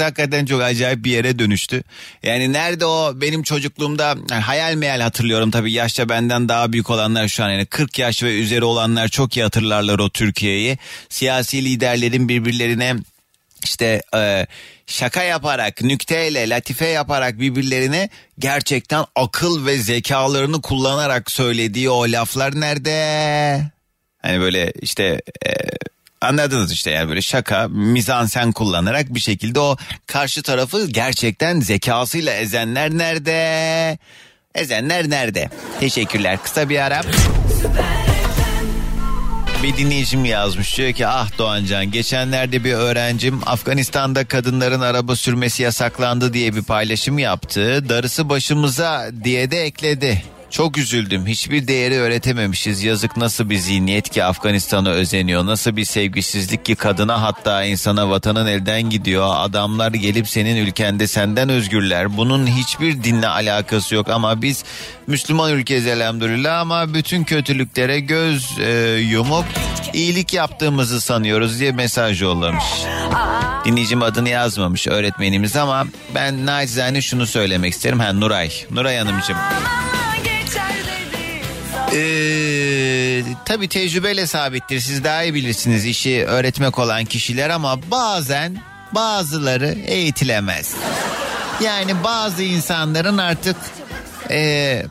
hakikaten çok acayip bir yere dönüştü. Yani nerede o benim çocukluğumda yani hayal meyal hatırlıyorum tabii, yaşça benden daha büyük olanlar şu an yani 40 yaş ve üzeri olanlar çok iyi hatırlarlar o Türkiye'yi. Siyasi liderlerin birbirlerine işte şaka yaparak, nükteyle, latife yaparak birbirlerine gerçekten akıl ve zekalarını kullanarak söylediği o laflar nerede? Hani böyle işte anladınız işte yani böyle şaka, mizansen kullanarak bir şekilde o karşı tarafı gerçekten zekasıyla ezenler nerede? Ezenler nerede? Teşekkürler. Kısa bir ara. Bir dinleyicim yazmış, diyor ki ah Doğancan, geçenlerde bir öğrencim Afganistan'da kadınların araba sürmesi yasaklandı diye bir paylaşım yaptı. Darısı başımıza diye de ekledi. Çok üzüldüm. Hiçbir değeri öğretememişiz. Yazık, nasıl bir zihniyet ki Afganistan'a özeniyor. Nasıl bir sevgisizlik ki kadına, hatta insana, vatanın elden gidiyor. Adamlar gelip senin ülkende senden özgürler. Bunun hiçbir dinle alakası yok ama biz Müslüman ülkeyiz elhamdülillah ama bütün kötülüklere göz yumup iyilik yaptığımızı sanıyoruz diye mesaj yollamış. Dinleyicim adını yazmamış öğretmenimiz ama ben naçizane şunu söylemek isterim. Nuray Hanımcığım. Tabii tecrübeyle sabittir, siz daha iyi bilirsiniz işi öğretmek olan kişiler ama bazen bazıları eğitilemez. Yani bazı insanların artık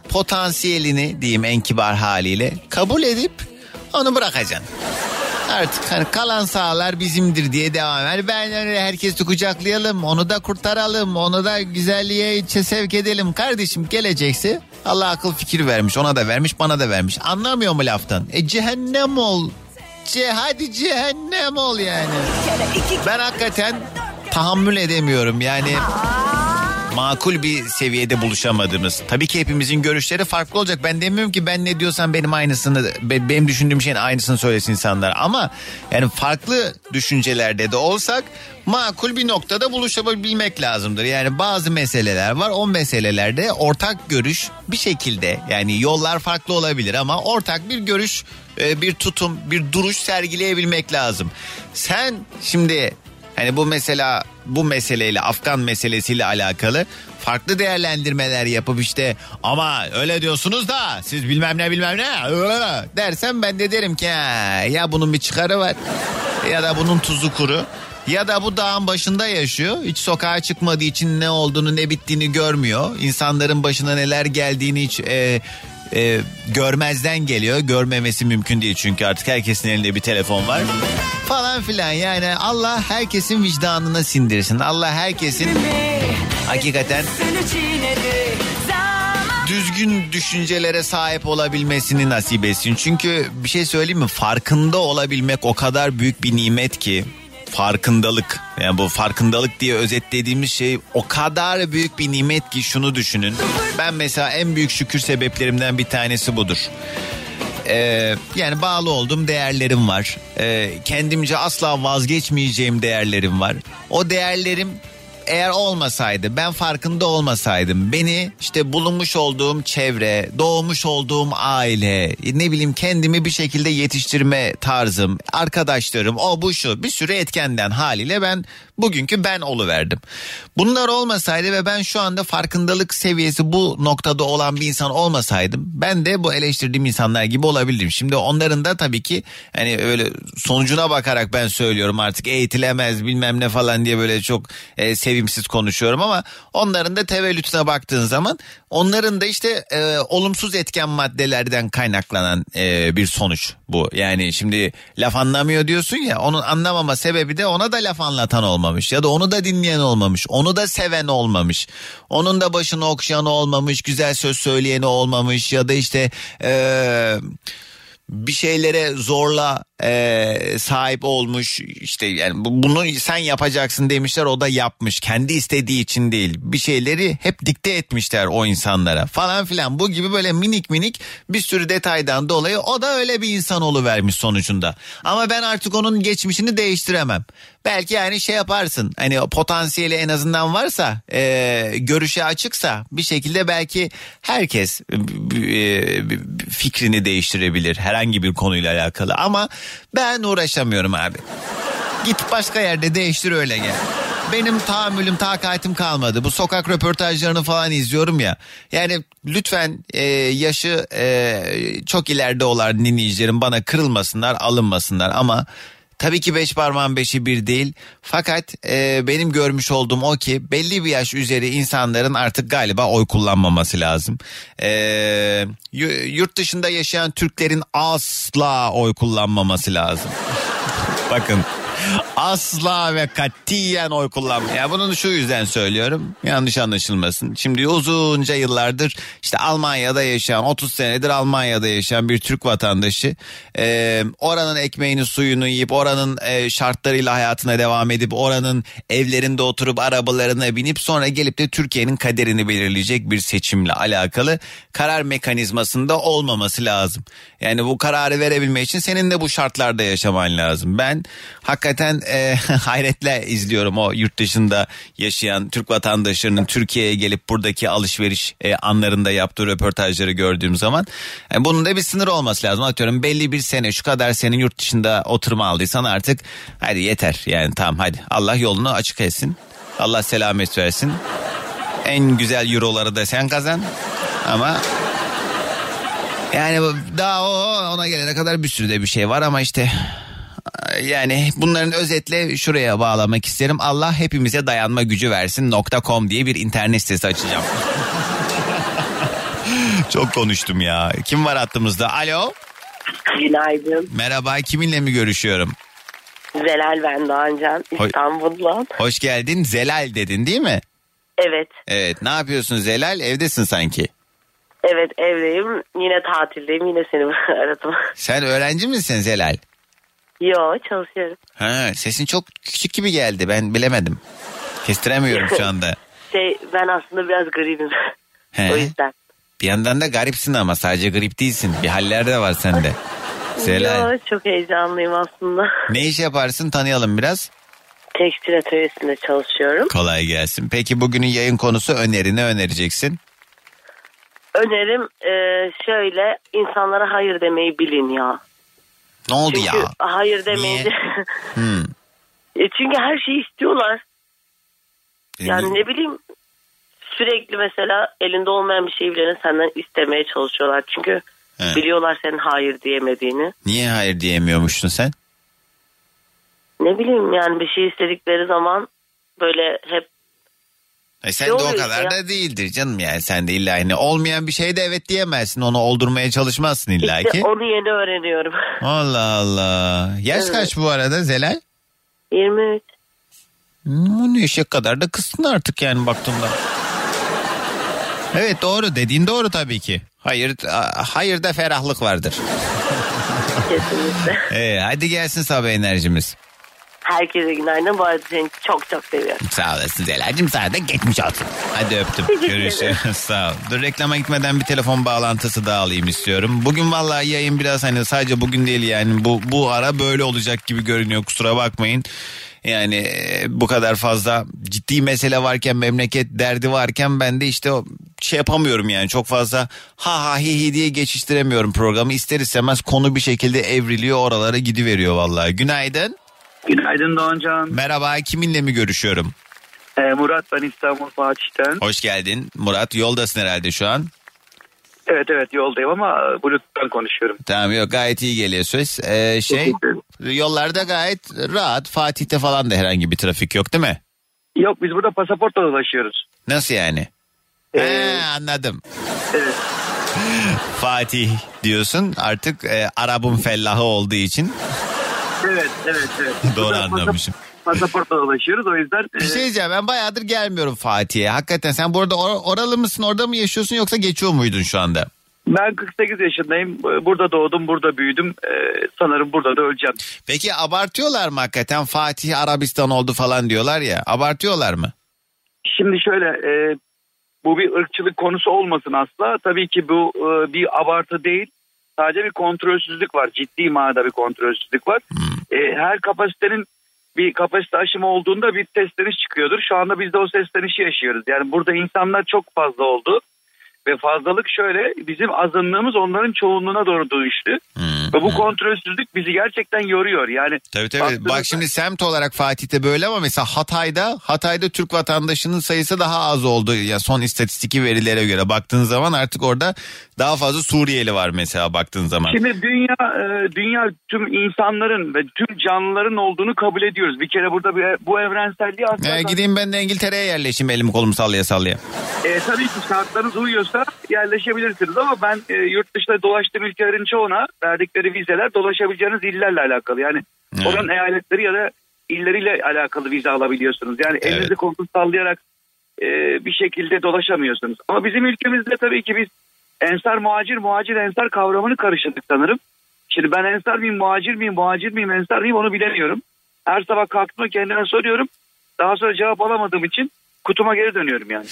potansiyelini diyeyim en kibar haliyle kabul edip onu bırakacaksın. Artık hani kalan sahalar bizimdir diye devam eder. Ben öyle herkesi kucaklayalım, onu da kurtaralım, onu da güzelliğe içe sevk edelim. Kardeşim gelecekse Allah akıl fikir vermiş, ona da vermiş, bana da vermiş. Anlamıyor mu laftan? Cehennem ol. Hadi cehennem ol yani. Ben hakikaten tahammül edemiyorum yani. Makul bir seviyede buluşamadınız. Tabii ki hepimizin görüşleri farklı olacak. Ben demiyorum ki ben ne diyorsam benim düşündüğüm şeyin aynısını söylesin insanlar. Ama yani farklı düşüncelerde de olsak makul bir noktada buluşabilmek lazımdır. Yani bazı meseleler var. O meselelerde ortak görüş bir şekilde, yani yollar farklı olabilir ama ortak bir görüş, bir tutum, bir duruş sergileyebilmek lazım. Sen şimdi hani bu meseleyle Afgan meselesiyle alakalı farklı değerlendirmeler yapıp işte ama öyle diyorsunuz da siz bilmem ne dersem ben de derim ki ya bunun bir çıkarı var ya da bunun tuzu kuru ya da bu dağın başında yaşıyor, hiç sokağa çıkmadığı için ne olduğunu ne bittiğini görmüyor, insanların başına neler geldiğini hiç görmezden geliyor. Görmemesi mümkün değil çünkü artık herkesin elinde bir telefon var falan filan. Yani Allah herkesin vicdanına sindirsin. Allah herkesin hakikaten düzgün düşüncelere sahip olabilmesini nasip etsin. Çünkü bir şey söyleyeyim mi? Farkında olabilmek o kadar büyük bir nimet ki. Farkındalık, yani bu farkındalık diye özetlediğimiz şey o kadar büyük bir nimet ki şunu düşünün. Ben mesela en büyük şükür sebeplerimden bir tanesi budur. Yani bağlı olduğum değerlerim var. Kendimce asla vazgeçmeyeceğim değerlerim var. O değerlerim eğer olmasaydı, ben farkında olmasaydım, beni işte bulunmuş olduğum çevre, doğmuş olduğum aile, ne bileyim kendimi bir şekilde yetiştirme tarzım, arkadaşlarım, o bu şu bir sürü etkenden haliyle ben bugünkü ben oluverdim. Bunlar olmasaydı ve ben şu anda farkındalık seviyesi bu noktada olan bir insan olmasaydım, ben de bu eleştirdiğim insanlar gibi olabilirdim. Şimdi onların da tabii ki hani öyle sonucuna bakarak ben söylüyorum, artık eğitilemez bilmem ne falan diye böyle çok sevimsiz konuşuyorum ama onların da tevellütüne baktığın zaman onların da işte olumsuz etken maddelerden kaynaklanan bir sonuç bu. Yani şimdi laf anlamıyor diyorsun ya, onun anlamama sebebi de ona da laf anlatan olmamış ya da onu da dinleyen olmamış, onu da seven olmamış, onun da başını okşayan olmamış, güzel söz söyleyeni olmamış ya da işte bir şeylere zorla sahip olmuş, işte yani bunu sen yapacaksın demişler, o da yapmış kendi istediği için değil, bir şeyleri hep dikte etmişler o insanlara falan filan, bu gibi böyle minik bir sürü detaydan dolayı o da öyle bir insan oluvermiş sonucunda. Ama ben artık onun geçmişini değiştiremem. Belki yani şey yaparsın, hani potansiyeli en azından varsa, görüşe açıksa bir şekilde belki herkes fikrini değiştirebilir herhangi bir konuyla alakalı ama ben uğraşamıyorum abi. Git başka yerde değiştir öyle gel. Benim tahammülüm, takatim kalmadı. Bu sokak röportajlarını falan izliyorum ya. Yani lütfen yaşı çok ileride olan dinleyicilerim bana kırılmasınlar, alınmasınlar ama tabii ki 5 parmağın 5'i bir değil. Fakat benim görmüş olduğum o ki belli bir yaş üzeri insanların artık galiba oy kullanmaması lazım. Yurt dışında yaşayan Türklerin asla oy kullanmaması lazım. Bakın, asla ve katiyen oy kullanmaması. Ya bunu şu yüzden söylüyorum, yanlış anlaşılmasın. Şimdi uzunca yıllardır işte Almanya'da yaşayan, 30 senedir Almanya'da yaşayan bir Türk vatandaşı oranın ekmeğini suyunu yiyip oranın şartlarıyla hayatına devam edip oranın evlerinde oturup arabalarına binip sonra gelip de Türkiye'nin kaderini belirleyecek bir seçimle alakalı karar mekanizmasında olmaması lazım. Yani bu kararı verebilmek için senin de bu şartlarda yaşaman lazım. Ben hakikaten hayretle izliyorum o yurt dışında yaşayan Türk vatandaşlarının Türkiye'ye gelip buradaki alışveriş anlarında yaptığı röportajları gördüğüm zaman. Yani bunun da bir sınır olması lazım. Atıyorum belli bir sene, şu kadar senin yurt dışında oturma aldıysan artık hadi yeter yani, tamam hadi Allah yolunu açık etsin. Allah selamet versin. En güzel euroları da sen kazan ama... Yani daha ona gelene kadar bir sürü de bir şey var ama işte... Yani bunların özetle şuraya bağlamak isterim. Allah hepimize dayanma gücü versin .com diye bir internet sitesi açacağım. Çok konuştum ya. Kim var hattımızda? Alo. Günaydın. Merhaba, kiminle mi görüşüyorum? Zelal ben, Doğan Can, İstanbul'dan. Hoş geldin. Zelal dedin değil mi? Evet. Evet, ne yapıyorsun Zelal? Evdesin sanki. Evet, evdeyim. Yine tatildeyim. Yine seni aradım. Sen öğrenci misin Zelal? Yo, çalışıyorum. Ha, sesin çok küçük gibi geldi. Ben bilemedim. Kestiremiyorum şu anda. Ben aslında biraz garibim. He. O yüzden. Bir yandan da garipsin ama sadece garip değilsin. Bir haller de var sende. Zelal. Yo, çok heyecanlıyım aslında. Ne iş yaparsın, tanıyalım biraz. Tekstil atölyesinde çalışıyorum. Kolay gelsin. Peki bugünün yayın konusu önerini önereceksin. Önerim şöyle, insanlara hayır demeyi bilin ya. Ne oldu çünkü ya? Hayır demeyi. Çünkü her şeyi istiyorlar. Yani ne bileyim, sürekli mesela elinde olmayan bir şey bile senden istemeye çalışıyorlar. Çünkü biliyorlar senin hayır diyemediğini. Niye hayır diyemiyormuşsun sen? Ne bileyim yani, bir şey istedikleri zaman böyle hep. Sen de o kadar da değildir canım yani, sen de illa hani olmayan bir şey de evet diyemezsin, onu oldurmaya çalışmazsın illa ki. İşte onu yeni öğreniyorum. Allah Allah. Yaş kaç bu arada Zelal? 23. Bu yaşa kadar da kızsın artık yani baktığımda. Evet, doğru dediğin doğru tabii ki. Hayır, hayır da ferahlık vardır. Kesinlikle. Hadi gelsin sabah enerjimiz. Herkese günaydın. Bu arada seni çok çok seviyorum. Sağ olasın Zelacığım. Sana da geçmiş olsun. Hadi öptüm. Görüşürüz. Sağ ol. Dur, reklama gitmeden bir telefon bağlantısı daha alayım istiyorum. Bugün vallahi yayın biraz hani sadece bugün değil yani bu ara böyle olacak gibi görünüyor. Kusura bakmayın. Yani bu kadar fazla ciddi mesele varken, memleket derdi varken ben de işte şey yapamıyorum yani, çok fazla ha hi diye geçiştiremiyorum programı. İster istemez konu bir şekilde evriliyor, oralara gidiveriyor vallahi. Günaydın. Günaydın Doğan Can. Merhaba, kiminle mi görüşüyorum? Murat ben, İstanbul Fatih'ten. Hoş geldin Murat, yoldasın herhalde şu an. Evet yoldayım ama Bluetooth'tan konuşuyorum. Tamam, yok gayet iyi geliyor söz. Yollarda gayet rahat, Fatih'te falan da herhangi bir trafik yok değil mi? Yok, biz burada pasaportla dolaşıyoruz. Nasıl yani? Anladım. Evet. Fatih diyorsun artık, Arap'ın fellahı olduğu için. Evet. Doğru anlamışım. Pasaportla dolaşıyoruz o yüzden. Bir şey diyeceğim, ben bayağıdır gelmiyorum Fatih'e. Hakikaten sen bu arada oralı mısın, orada mı yaşıyorsun yoksa geçiyor muydun şu anda? Ben 48 yaşındayım. Burada doğdum, burada büyüdüm. Sanırım burada da öleceğim. Peki abartıyorlar mı hakikaten? Fatih Arabistan oldu falan diyorlar ya. Abartıyorlar mı? Şimdi şöyle, bu bir ırkçılık konusu olmasın asla. Tabii ki bu bir abartı değil. Sadece bir kontrolsüzlük var. Ciddi manada bir kontrolsüzlük var. Her kapasitenin bir kapasite aşımı olduğunda bir sesleniş çıkıyordur. Şu anda biz de o seslenişi yaşıyoruz. Yani burada insanlar çok fazla oldu. Ve fazlalık şöyle, bizim azınlığımız onların çoğunluğuna doğru dönüştü. Ve bu kontrolsüzlük bizi gerçekten yoruyor. Yani tabii. Bak şimdi semt olarak Fatih'te böyle ama mesela Hatay'da Türk vatandaşının sayısı daha az oldu. Ya son istatistiki verilere göre baktığın zaman artık orada daha fazla Suriyeli var mesela baktığın zaman. Şimdi dünya tüm insanların ve tüm canlıların olduğunu kabul ediyoruz. Bir kere burada bu evrenselliği aslında... Gideyim ben de İngiltere'ye yerleşeyim, elimi kolumu sallaya sallaya. Tabii ki şartlarınız uyuyorsa yerleşebilirsiniz ama ben yurt dışında dolaştığım ülkelerin çoğuna verdikleri vizeler dolaşabileceğiniz illerle alakalı. Yani oranın eyaletleri ya da illeriyle alakalı vize alabiliyorsunuz. Yani elinizi koltuğu sallayarak bir şekilde dolaşamıyorsunuz. Ama bizim ülkemizde tabii ki biz muhacir ensar kavramını karıştırdık sanırım. Şimdi ben ensar mıyım, muhacir miyim, ensar mıyım onu bilemiyorum. Her sabah kalktığımda kendime soruyorum. Daha sonra cevap alamadığım için kutuma geri dönüyorum yani.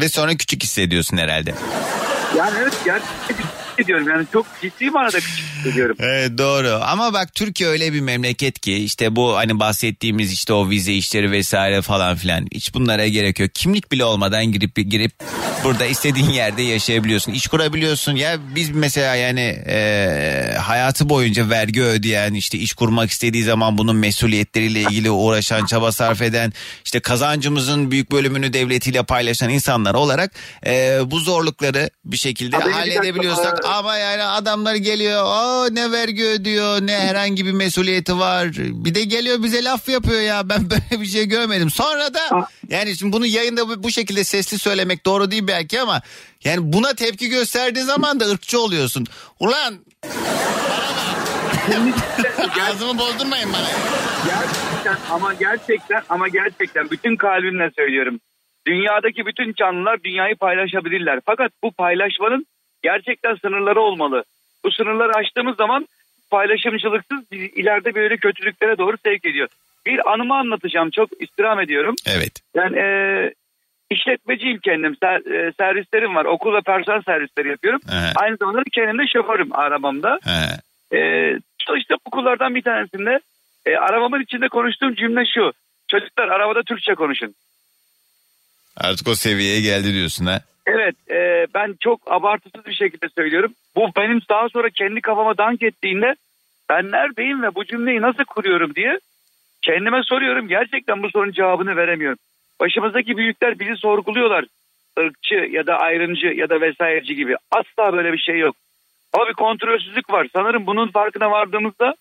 Ve sonra küçük hissediyorsun herhalde. Yani evet, gerçekten küçük hissediyorum. Yani çok ciddi manada küçük hissediyorum. Evet, doğru ama bak Türkiye öyle bir memleket ki işte bu hani bahsettiğimiz işte o vize işleri vesaire falan filan. Hiç bunlara gerek yok. Kimlik bile olmadan girip burada istediğin yerde yaşayabiliyorsun. İş kurabiliyorsun. Ya biz mesela yani hayatı boyunca vergi ödeyen, işte iş kurmak istediği zaman bunun mesuliyetleriyle ilgili uğraşan, çaba sarf eden, işte kazancımızın büyük bölümünü devletiyle paylaşan insanlar olarak bu zorlukları bir şekilde abi, halledebiliyorsak dakika. Ama yani adamlar geliyor, ne vergi ödüyor, ne herhangi bir mesuliyeti var. Bir de geliyor bize laf yapıyor ya, ben böyle bir şey görmedim. Sonra da yani şimdi bunu yayında bu şekilde sesli söylemek doğru değil belki ama yani buna tepki gösterdiği zaman da ırkçı oluyorsun. Ulan ağzımı bozdurmayın bana. Gerçekten bütün kalbimle söylüyorum. Dünyadaki bütün canlılar dünyayı paylaşabilirler. Fakat bu paylaşmanın gerçekten sınırları olmalı. Bu sınırları aştığımız zaman paylaşımcılıksız ileride böyle kötülüklere doğru sevk ediyor. Bir anımı anlatacağım. Çok istirham ediyorum. Evet. Ben işletmeciyim kendim. Servislerim var. Okul ve personel servisleri yapıyorum. Evet. Aynı zamanda kendimde şoförüm arabamda. Evet. İşte okullardan bir tanesinde arabamın içinde konuştuğum cümle şu. Çocuklar arabada Türkçe konuşun. Artık o seviyeye geldi diyorsun ha? Evet, ben çok abartısız bir şekilde söylüyorum. Bu benim daha sonra kendi kafama dank ettiğinde ben neredeyim ve bu cümleyi nasıl kuruyorum diye kendime soruyorum. Gerçekten bu sorunun cevabını veremiyorum. Başımızdaki büyükler bizi sorguluyorlar. Irkçı ya da ayrımcı ya da vesaireci gibi. Asla böyle bir şey yok. Ama bir kontrolsüzlük var. Sanırım bunun farkına vardığımızda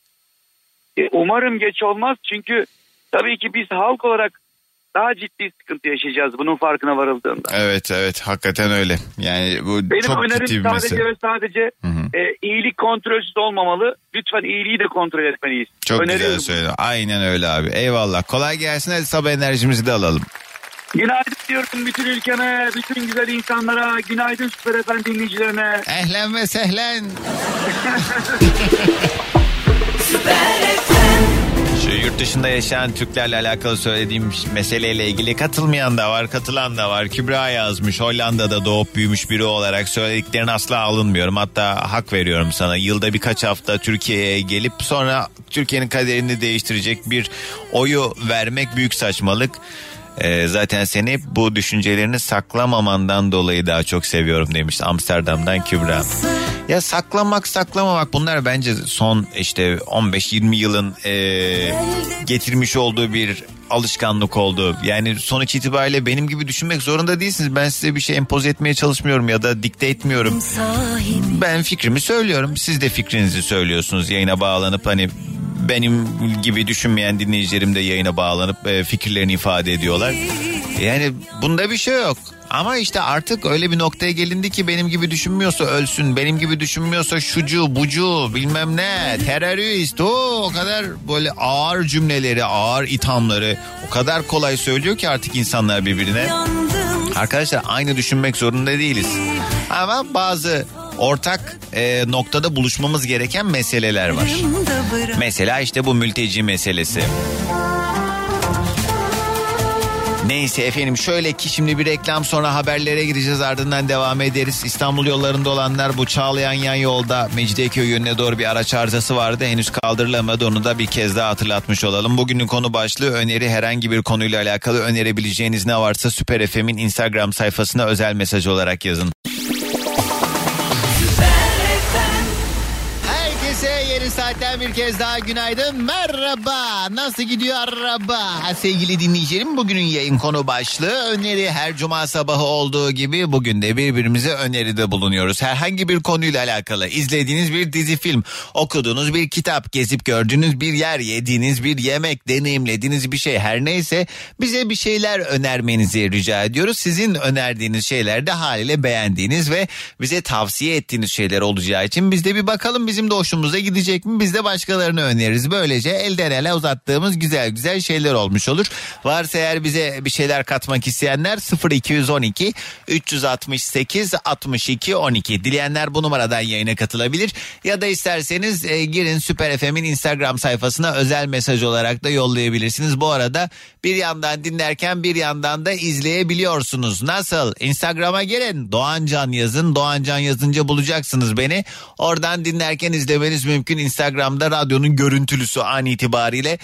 umarım geç olmaz. Çünkü tabii ki biz halk olarak daha ciddi sıkıntı yaşayacağız bunun farkına varıldığında. Evet hakikaten öyle. Yani bu benim çok önerim ciddi bir mesele. Sadece ve sadece iyilik kontrolsüz olmamalı. Lütfen iyiliği de kontrol etmeliyiz. Çok önerim güzel söyledin. Aynen öyle abi. Eyvallah. Kolay gelsin. Hadi sabah enerjimizi de alalım. Günaydın diyorum bütün ülkeme, bütün güzel insanlara. Günaydın Süper Efendi dinleyicilerine. Ehlen ve sehlen. Yurt dışında yaşayan Türklerle alakalı söylediğim meseleyle ilgili katılmayan da var, katılan da var. Kübra yazmış, Hollanda'da doğup büyümüş biri olarak söylediklerini asla alınmıyorum. Hatta hak veriyorum sana. Yılda birkaç hafta Türkiye'ye gelip sonra Türkiye'nin kaderini değiştirecek bir oyu vermek büyük saçmalık. Zaten seni bu düşüncelerini saklamamandan dolayı daha çok seviyorum demiş Amsterdam'dan Kübra. Ya saklamamak bunlar bence son işte 15-20 yılın getirmiş olduğu bir alışkanlık oldu. Yani sonuç itibariyle benim gibi düşünmek zorunda değilsiniz. Ben size bir şey empoze etmeye çalışmıyorum ya da dikte etmiyorum. Ben fikrimi söylüyorum. Siz de fikrinizi söylüyorsunuz yayına bağlanıp hani... Benim gibi düşünmeyen dinleyicilerim de yayına bağlanıp fikirlerini ifade ediyorlar. Yani bunda bir şey yok. Ama işte artık öyle bir noktaya gelindi ki benim gibi düşünmüyorsa ölsün. Benim gibi düşünmüyorsa şucu, bucu, bilmem ne, terörist. O kadar böyle ağır cümleleri, ağır ithamları o kadar kolay söylüyor ki artık insanlar birbirine. Arkadaşlar aynı düşünmek zorunda değiliz. Ama bazı... Ortak noktada buluşmamız gereken meseleler var. Mesela işte bu mülteci meselesi. Neyse efendim şöyle ki şimdi bir reklam sonra haberlere gireceğiz ardından devam ederiz. İstanbul yollarında olanlar bu Çağlayan yan yolda Mecidiyeköy yönüne doğru bir araç arızası vardı. Henüz kaldırılamadı, onu da bir kez daha hatırlatmış olalım. Bugünün konu başlığı öneri, herhangi bir konuyla alakalı önerebileceğiniz ne varsa Süper FM'in Instagram sayfasına özel mesaj olarak yazın. Saatten bir kez daha günaydın. Merhaba. Nasıl gidiyor araba? Sevgili dinleyicilerim, bugünün yayın konu başlığı öneri. Her cuma sabahı olduğu gibi bugün de birbirimize öneride bulunuyoruz. Herhangi bir konuyla alakalı izlediğiniz bir dizi film, okuduğunuz bir kitap, gezip gördüğünüz bir yer, yediğiniz bir yemek, deneyimlediğiniz bir şey, her neyse bize bir şeyler önermenizi rica ediyoruz. Sizin önerdiğiniz şeyler de haliyle beğendiğiniz ve bize tavsiye ettiğiniz şeyler olacağı için biz de bir bakalım bizim de hoşumuza gidecek. Biz de başkalarını öneririz. Böylece elden ele uzattığımız güzel güzel şeyler olmuş olur. Varsa eğer bize bir şeyler katmak isteyenler 0212 368 62 12. Dileyenler bu numaradan yayına katılabilir. Ya da isterseniz girin Süper FM'in Instagram sayfasına özel mesaj olarak da yollayabilirsiniz. Bu arada bir yandan dinlerken bir yandan da izleyebiliyorsunuz. Nasıl? Instagram'a girin. Doğan Can yazın. Doğan Can yazınca bulacaksınız beni. Oradan dinlerken izlemeniz mümkün. Instagram'da radyonun görüntülüsü an itibariyle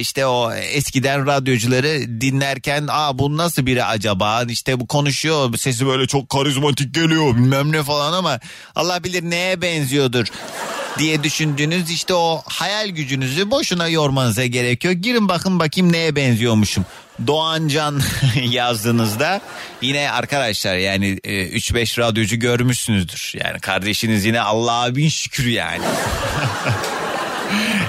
işte o eskiden radyocuları dinlerken bu nasıl biri acaba, işte bu konuşuyor, sesi böyle çok karizmatik geliyor bilmem ne falan ama Allah bilir neye benziyordur diye düşündüğünüz işte o hayal gücünüzü boşuna yormanıza gerek yok. Girin bakın bakayım neye benziyormuşum. Doğan Can yazdığınızda yine arkadaşlar yani 3-5 radyocu görmüşsünüzdür. Yani kardeşiniz yine Allah'a bin şükür yani.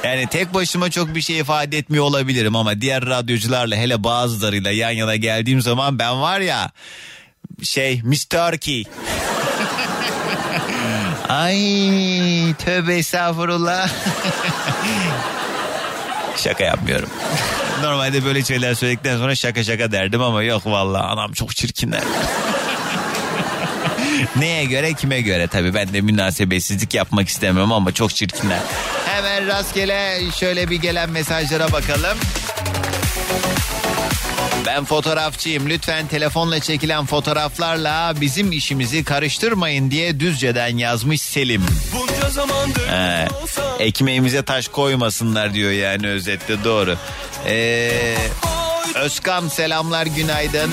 Yani tek başıma çok bir şey ifade etmiyor olabilirim ama diğer radyocularla, hele bazılarıyla yan yana geldiğim zaman ben var ya şey Miss Turkey. Ay tövbe estağfurullah. Şaka yapmıyorum. Normalde böyle şeyler söyledikten sonra şaka derdim ama yok vallahi anam çok çirkinler. Neye göre, kime göre tabii, ben de münasebetsizlik yapmak istemem ama çok çirkinler. Hemen rastgele şöyle bir gelen mesajlara bakalım. Ben fotoğrafçıyım, lütfen telefonla çekilen fotoğraflarla bizim işimizi karıştırmayın diye Düzce'den yazmış Selim. Ekmeğimize taş koymasınlar diyor yani, özetle doğru. Özkan selamlar, günaydın.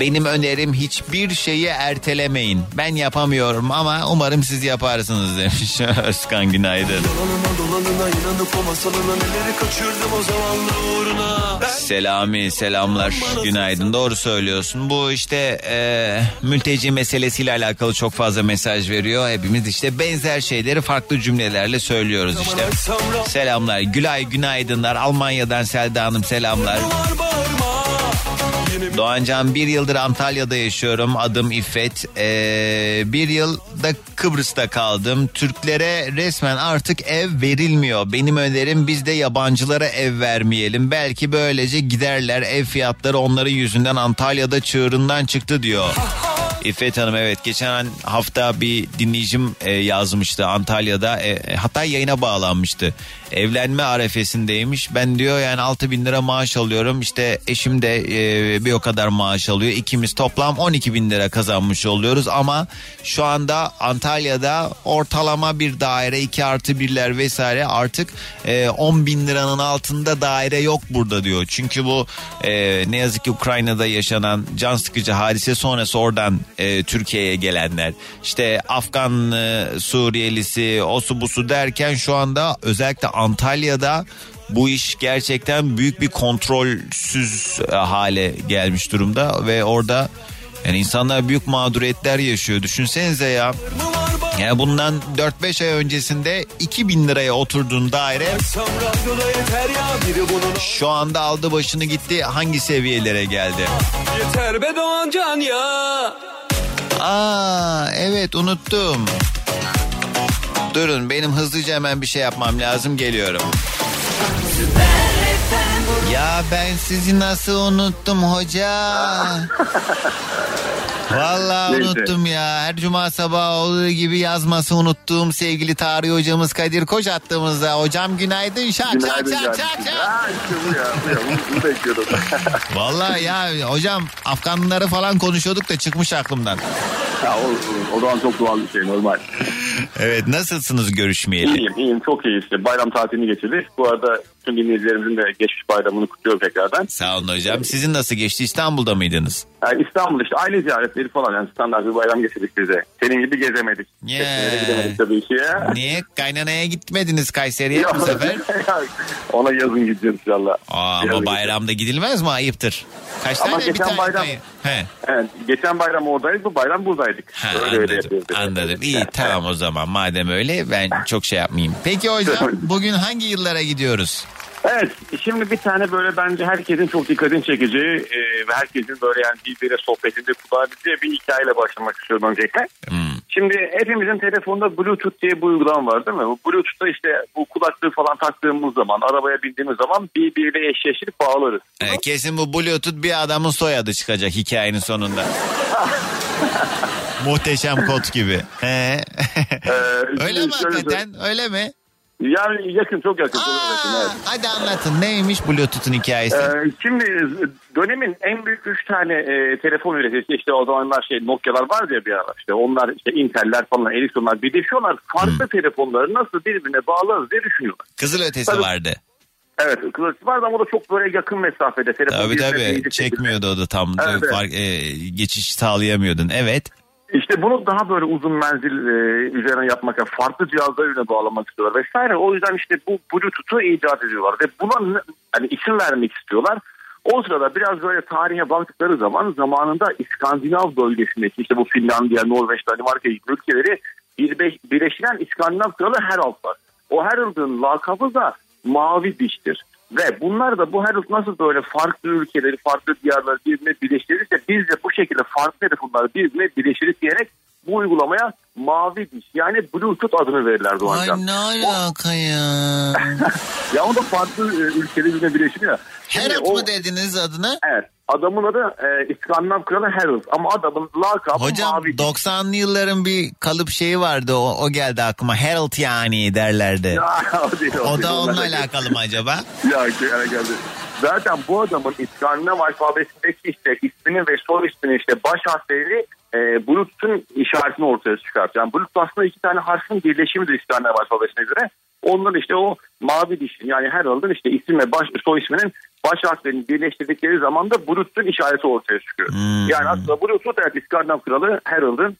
Benim önerim hiçbir şeyi ertelemeyin. Ben yapamıyorum ama umarım siz yaparsınız demiş Özkan, günaydın. Selami selamlar, günaydın. Doğru söylüyorsun. Bu işte mülteci meselesiyle alakalı çok fazla mesaj veriyor. Hepimiz işte benzer şeyleri farklı cümlelerle söylüyoruz işte. Selamlar Gülay, günaydınlar. Almanya'dan Selda Hanım selamlar. Doğancan, bir yıldır Antalya'da yaşıyorum. Adım İffet. Bir yılda Kıbrıs'ta kaldım. Türklere resmen artık ev verilmiyor. Benim önerim biz de yabancılara ev vermeyelim. Belki böylece giderler. Ev fiyatları onların yüzünden Antalya'da çığırından çıktı diyor. İffet Hanım, evet. Geçen hafta bir dinleyicim yazmıştı Antalya'da. Hatta yayına bağlanmıştı. Evlenme arefesindeymiş. Ben diyor yani 6.000 lira maaş alıyorum. İşte eşim de bir o kadar maaş alıyor. İkimiz toplam 12.000 lira kazanmış oluyoruz. Ama şu anda Antalya'da ortalama bir daire 2+1'ler vesaire artık 10.000 liranın altında daire yok burada diyor. Çünkü bu ne yazık ki Ukrayna'da yaşanan can sıkıcı hadise sonrası oradan Türkiye'ye gelenler, işte Afgan, Suriyelisi, osu busu derken şu anda özellikle Antalya'da bu iş gerçekten büyük bir kontrolsüz hale gelmiş durumda ve orada yani insanlar büyük mağduriyetler yaşıyor. Düşünsenize ya. Yani bundan 4-5 ay öncesinde 2.000 liraya oturduğun daire şu anda aldı başını gitti, hangi seviyelere geldi? Yeter be Doğan Can ya. Evet unuttum. Durun benim hızlıca hemen bir şey yapmam lazım, geliyorum. Ya ben sizi nasıl unuttum hoca? Vallahi neyse, unuttum ya. Her cuma sabahı olduğu gibi yazması unuttuğum sevgili tarih hocamız Kadir Koç attığımızda. Hocam günaydın. Şak. Bunu bekliyordum. Vallahi ya hocam Afganlıları falan konuşuyorduk da çıkmış aklımdan. Ya o zaman çok doğal bir şey, normal. Evet, nasılsınız görüşmeyeli? İyiyim, çok iyi işte. Bayram tatilini geçirdik. Bu arada tüm dinleyicilerimizin de geçmiş bayramını kutluyorum tekrardan. Sağ olun hocam. Sizin nasıl geçti? İstanbul'da mıydınız? Yani İstanbul'da işte aile ziyaretleri falan, yani standart bir bayram geçirdik bize. Senin gibi gezemedik. Gezemedik tabii ki ya. Niye? Kaynanaya gitmediniz Kayseri'ye bu sefer? Ona yazın gideceğiz inşallah. Ama bayramda gidilmez mi? Ayıptır. Kaç ama tane? Geçen bayram. He. Evet, geçen bayram oradayız, bu bayram buradaydık. Anladım. İyi tamam o zaman. Madem öyle ben çok şey yapmayayım. Peki hocam bugün hangi yıllara gidiyoruz? Evet, şimdi bir tane böyle bence herkesin çok dikkatini çekeceği ve herkesin böyle yani birbiriyle sohbetinde kullanabileceği bir hikayeyle başlamak istiyorum öncelikle. Şimdi hepimizin telefonda Bluetooth diye bir uygulama var değil mi? Bu Bluetooth'ta işte bu kulaklığı falan taktığımız zaman, arabaya bindiğimiz zaman birbiriyle eşleştirip bağlarız. Kesin bu Bluetooth bir adamın soyadı çıkacak hikayenin sonunda. Muhteşem kod gibi. Öyle mi hakikaten? Öyle mi? Yani yakın, çok yakın. Evet. Hadi anlatın, neymiş Bluetooth'un hikayesi? Şimdi dönemin en büyük 3 tane telefon üreticisi, işte o zamanlar Nokia'lar vardı ya bir ara, işte onlar işte Intel'ler falan, Ericsson'lar birleşiyorlar. Farklı telefonları nasıl birbirine bağlarız diye düşünüyorlar. Kızılötesi vardı. Evet, kızılötesi vardı ama o da çok böyle yakın mesafede. Telefon tabii çekmiyordu o da tam. Evet. Geçiş sağlayamıyordun. Evet. İşte bunu daha böyle uzun menzil üzerine yapmak, yani farklı cihazlar üzerine bağlamak istiyorlar vesaire. O yüzden işte bu Bluetooth'u icat ediyorlar ve buna hani isim vermek istiyorlar. O sırada biraz böyle tarihe baktıkları zaman zamanında İskandinav bölgesindeki işte bu Finlandiya, Norveç, Danimarka gibi ülkeleri birleştiren İskandinav kralı Herald var. O Herald'ın lakabı da Mavi Diş'tir. Ve bunlar da bu Herald nasıl böyle farklı ülkeleri, farklı diyarları birbirine birleştirirse biz de bu şekilde farklı telefonları birbirine birleştirip diyerek bu uygulamaya Mavi Diş yani Bluetooth adını verirler Doğan Canlı. Ay ne alaka ya. Ya o da farklı ülkeleri birbirine birleştiriyor. Herald mı dediniz adına? Evet. Adamın adı İskandinav kralı Herald ama adamın lakabı Mavi Diş. Hocam 90'lı yılların bir kalıp şeyi vardı o geldi aklıma. Herald yani derlerdi. Ya, o da onunla alakalı mı acaba? Ya geldi. Zaten bu adamın İskandinav alfabesindeki işte ismini ve soy ismini işte baş harfleri Bluetooth'un işaretini ortaya çıkartıyor. Yani Bluetooth aslında iki tane harfin birleşimidir İskandinav alfabesine göre. Onların işte o Mavi Diş'in yani Herald'ın işte isim ve soy isminin baş harflerini birleştirdikleri zaman da Bluetooth'un işareti ortaya çıkıyor. Hmm. Yani aslında Bluetooth evet İskandinav kralı Herald'ın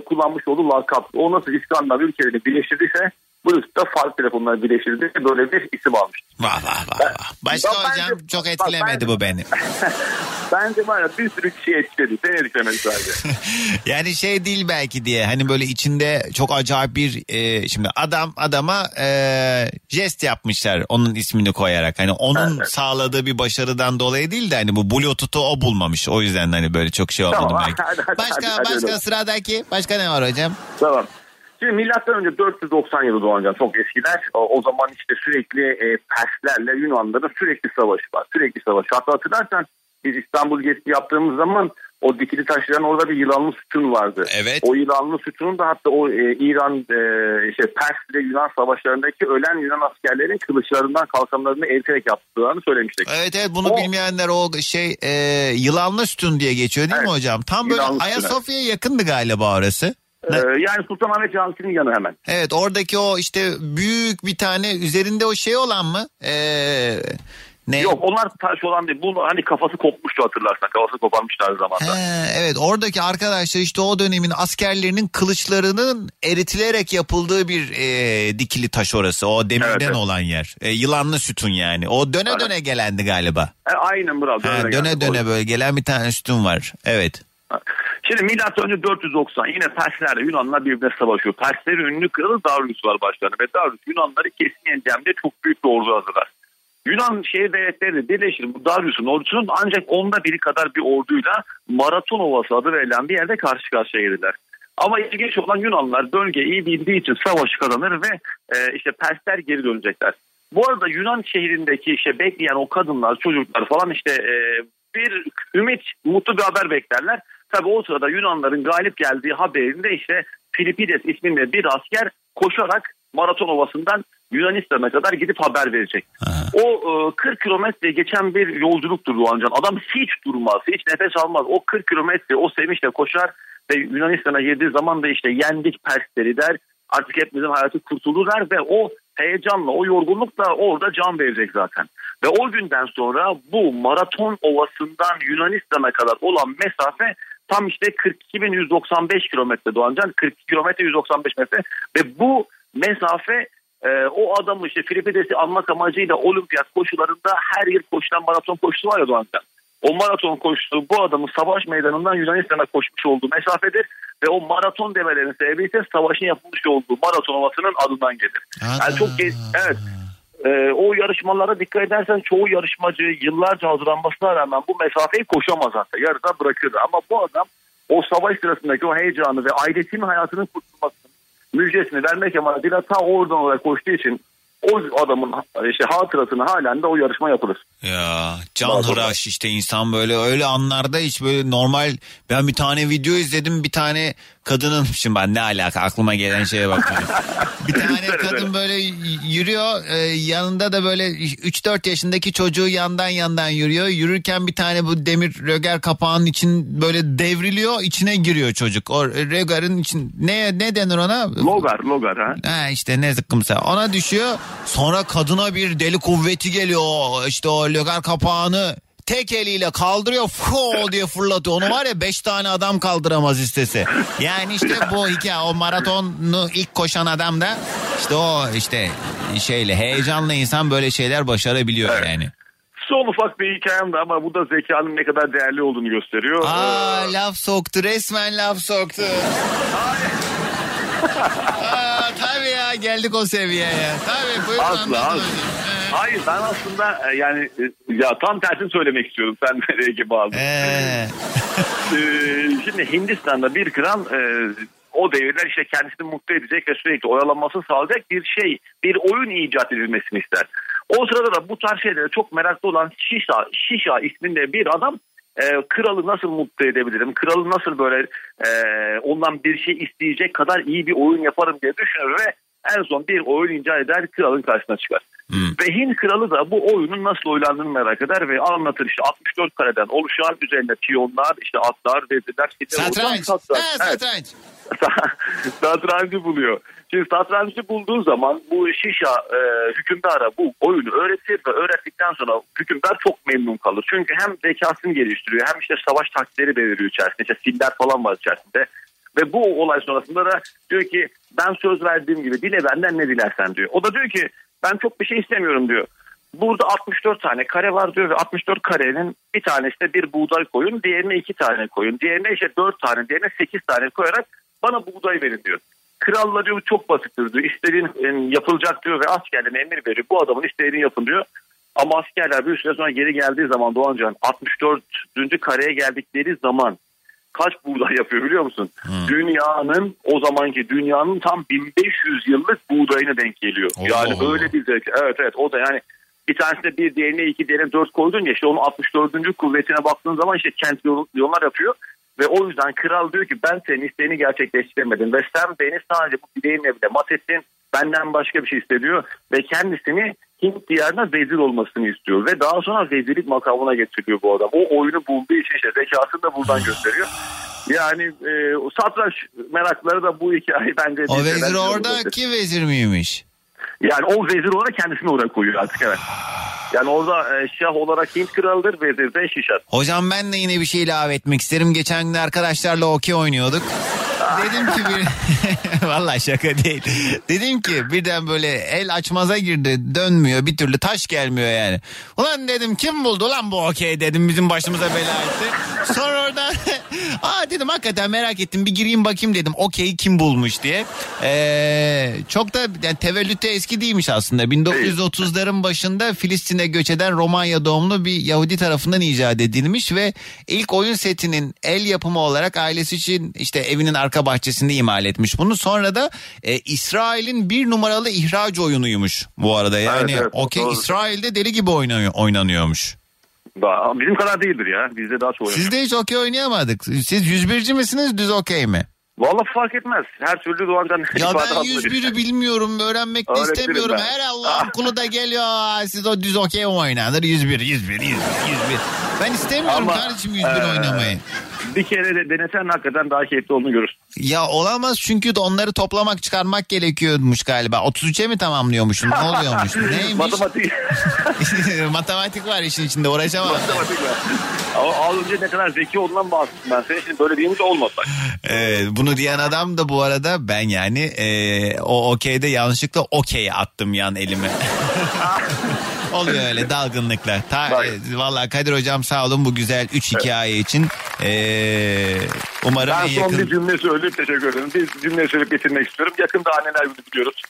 kullanmış olduğu lakap. O nasıl İskandinav ülkelerini birleştirdiyse Bluetooth'ta farklı telefonları birleştirdiyse böyle bir isim almıştı. Vah vah vah. Başka hocam bence, çok etkilemedi bak, bu beni. Bence bana bir sürü kişi etkiledi. Seni etkilemedi sadece. Yani şey değil belki diye. Hani böyle içinde çok acayip bir şimdi adama jest yapmışlar onun ismini koyarak. Hani onun evet. Sağladığı bir başarıdan dolayı değil de hani bu Bluetooth'u o bulmamış. O yüzden hani böyle çok şey olmadı tamam, belki. Hadi, başka sıradaki başka ne var hocam? Tamam. Şimdi milattan önce 490 yılı Doğan Canlı çok eskiler. O zaman işte sürekli Perslerle Yunanlıların sürekli savaşı var. Sürekli savaş. Hatta hatırlarsan biz İstanbul gezisi yaptığımız zaman o dikili taşların orada bir yılanlı sütun vardı. Evet. O yılanlı sütunun da hatta o İran Pers ile Yunan savaşlarındaki ölen Yunan askerlerin kılıçlarından kalkanlarını eriterek yaptıklarını söylemiştik. Evet bunu bilmeyenler o yılanlı sütun diye geçiyor değil mi hocam? Tam böyle Ayasofya'ya yakındı galiba orası. Yani Sultanahmet Camisi'nin yanı hemen. Evet oradaki o işte büyük bir tane üzerinde o şey olan mı? Ne? Yok onlar taş olan değil. Bu hani kafası kopmuştu hatırlarsan. Kafası koparmışlar zamanda. Evet oradaki arkadaşlar işte o dönemin askerlerinin kılıçlarının eritilerek yapıldığı bir dikili taş orası. O demirden olan yer. Yılanlı sütun yani. O döne gelendi galiba. Aynen bravo. Döne böyle gelen bir tane sütun var. Evet. Şimdi milattan önce 490 yine Perslerle Yunanlar birbirine savaşıyor. Perslerin ünlü kralı Darius var başlarına ve Darius Yunanları kesin yeneceğim diye çok büyük bir ordu hazırlar. Yunan devletleri de birleşir bu Darius'un ordusunun ancak onda biri kadar bir orduyla Maraton Ovası adı verilen bir yerde karşı karşıya gelirler. Ama ilginç olan Yunanlar bölgeyi iyi bildiği için savaşı kazanır ve Persler geri dönecekler. Bu arada Yunan şehrindeki bekleyen o kadınlar çocuklar falan bir ümit mutlu bir haber beklerler. Tabii o sırada Yunanların galip geldiği haberinde Filipides isminde bir asker koşarak Maraton Ovası'ndan Yunanistan'a kadar gidip haber verecek. Aha. O 40 kilometre geçen bir yolculuktur Doğan Canlı. Adam hiç durmaz, hiç nefes almaz. O 40 kilometre o sevinçle koşar ve Yunanistan'a girdiği zaman da yendik Persleri der. Artık hepimizin hayatı kurtulurlar ve o heyecanla, o yorgunlukla orada can verecek zaten. Ve o günden sonra bu Maraton Ovası'ndan Yunanistan'a kadar olan mesafe tam 42.195 kilometre Doğan Canlı. 42 kilometre 195 metre ve bu mesafe o adamı Filipides'i almak amacıyla olimpiyat koşularında her yıl koşulan maraton koşusu var ya Doğan Canlı. O maraton koşusu bu adamın savaş meydanından Yunanistan'a koşmuş olduğu mesafedir. Ve o maraton demelerinin sebebi ise savaşın yapılmış olduğu Maraton Ovası'nın adından gelir. Yani çok evet. O yarışmalara dikkat edersen çoğu yarışmacı yıllarca hazırlanmasına rağmen bu mesafeyi koşamaz hatta. Yarıda bırakır. Ama bu adam o savaş sırasındaki o heyecanı ve ailesinin hayatının kurtulmasının müjdesini vermek amacıyla ta oradan oraya koştuğu için o adamın hatırasını halen de o yarışma yapılır. Ya canhıraş insan böyle öyle anlarda hiç böyle normal ben bir tane video izledim bir tane kadının şimdi ben ne alaka aklıma gelen şeye bakıyorum. Bir tane kadın böyle yürüyor yanında da böyle 3-4 yaşındaki çocuğu yandan yürüyor. Yürürken bir tane bu demir rögar kapağının için böyle devriliyor içine giriyor çocuk. O rögarın için ne denir ona? Logar ha. Ha ne zıkkımsa ona düşüyor. Sonra kadına bir deli kuvveti geliyor. O lögar kapağını tek eliyle kaldırıyor diye fırlatıyor. Onu var ya 5 tane adam kaldıramaz istese. Yani bu hikaye o maratonu ilk koşan adam da heyecanlı insan böyle şeyler başarabiliyor yani. son ufak bir hikayem de ama bu da zekanın ne kadar değerli olduğunu gösteriyor. Aa, laf soktu, resmen laf soktu. Aa, tabii ya, geldik o seviyeye. Tabii buyurun, anladım. Hayır, ben aslında yani ya tam tersini söylemek istiyorum, sen nereye gibi aldın. Şimdi Hindistan'da bir kral o devirler işte kendisini mutlu edecek ve sürekli oyalanmasını sağlayacak bir şey, bir oyun icat edilmesini ister. O sırada da bu tarz şeylere çok meraklı olan Şişa isminde bir adam kralı nasıl mutlu edebilirim, kralı nasıl böyle ondan bir şey isteyecek kadar iyi bir oyun yaparım diye düşünür ve en son bir oyun icat eder, kralın karşısına çıkar. Ve Hint kralı da bu oyunun nasıl oylandığını merak eder ve anlatır. İşte 64 kareden oluşan, üzerinde piyonlar, işte atlar, vezirler, satranç. Satrancı buluyor. Şimdi satrancı bulduğu zaman bu Şişa hükümdara bu oyunu öğretir ve öğrettikten sonra hükümdar çok memnun kalır. Çünkü hem zekasını geliştiriyor, hem işte savaş taktikleri beliriyor içerisinde. İşte filler falan var içerisinde. Ve bu olay sonrasında da diyor ki, ben söz verdiğim gibi dile benden ne dilersen diyor. O da diyor ki, ben çok bir şey istemiyorum diyor. Burada 64 tane kare var diyor ve 64 karenin bir tanesine bir buğday koyun, diğerine 2 tane koyun, diğerine işte 4 tane, diğerine 8 tane koyarak bana buğday verin diyor. Kralla diyor çok basittir diyor, istediğin yapılacak diyor ve askerlerine emir veriyor. Bu adamın istediğini yapın diyor. Ama askerler bir süre sonra geri geldiği zaman Doğan Can, 64. kareye geldikleri zaman kaç buğday yapıyor biliyor musun? Dünyanın, o zamanki dünyanın tam 1500 yıllık buğdayına denk geliyor. Allah yani Allah. Öyle bir zevk. Evet, o da yani bir tanesine bir, diğerine 2, diğerine 4 koydun ya, işte onun 64. kuvvetine baktığın zaman işte kent yollar yapıyor. Ve o yüzden kral diyor ki, ben senin isteğini gerçekleştiremedim ve sen beni sadece bu dileğinle bile mat ettin, benden başka bir şey istediyor ve kendisini Hint diyarına vezir olmasını istiyor ve daha sonra vezirlik makamına getiriliyor bu adam. O oyunu bulduğu için işte zekasını da buradan gösteriyor. Yani satranç merakları da bu hikaye bence. O vezir oradaki vezir miymiş? Yani o vezir olarak kendisini oraya koyuyor artık, evet. Yani orada şah olarak Hint kralıdır, vezir de Şişat. Hocam ben de yine bir şey ilave etmek isterim. Geçen gün arkadaşlarla okey oynuyorduk. Dedim ki vallahi şaka değil. Dedim ki birden böyle el açmaza girdi, dönmüyor bir türlü, taş gelmiyor yani. Ulan dedim, kim buldu lan bu okey dedim, bizim başımıza bela etti. Sonra oradan aa dedim, hakikaten merak ettim, bir gireyim bakayım dedim okeyi kim bulmuş diye. Çok da yani tevellütte eski değilmiş aslında. 1930'ların başında Filistin'e göç eden Romanya doğumlu bir Yahudi tarafından icat edilmiş ve ilk oyun setinin el yapımı olarak ailesi için işte evinin arka bahçesinde imal etmiş bunu. Sonra da İsrail'in bir numaralı ihraç oyunuymuş bu arada. Yani evet, okey İsrail'de deli gibi oynanıyormuş. Daha, bizim kadar değildir ya. Bizde daha çok oynanıyor. Sizde hiç okey oynayamadık. Siz 101'ci misiniz, düz okey mi? Vallahi fark etmez. Her türlü Doğan'dan... Ya ben 101'i bilmiyorum. Öğrenmek de istemiyorum. Ben. Her Allah'ın kulu da geliyor. Siz o düz okey oynanır. 101. Ben istemiyorum ama, kardeşim 101 oynamayı. Bir kere de denesen hakikaten daha keyifli olduğunu görürsün. Ya olamaz, çünkü de onları toplamak, çıkarmak gerekiyormuş galiba. 33'e mi tamamlıyormuşsun? Ne oluyormuş? Neymiş? Matematik. Matematik var işin içinde, uğraşamam. Matematik var. Az önce ne kadar zeki olduğundan bahsettim ben. Senin şimdi böyle deyince olmaz bak. Bunu diyen adam da bu arada ben yani o okeyde yanlışlıkla okey attım yan elime. Oluyor öyle dalgınlıkla. Vallahi Kadir hocam sağ olun bu güzel 3 hikaye için. Umarım en yakın... Ben son bir cümle söyleyip teşekkür ederim. Bir cümle söyleyip bitirmek istiyorum. Yakında anneler günü biliyoruz.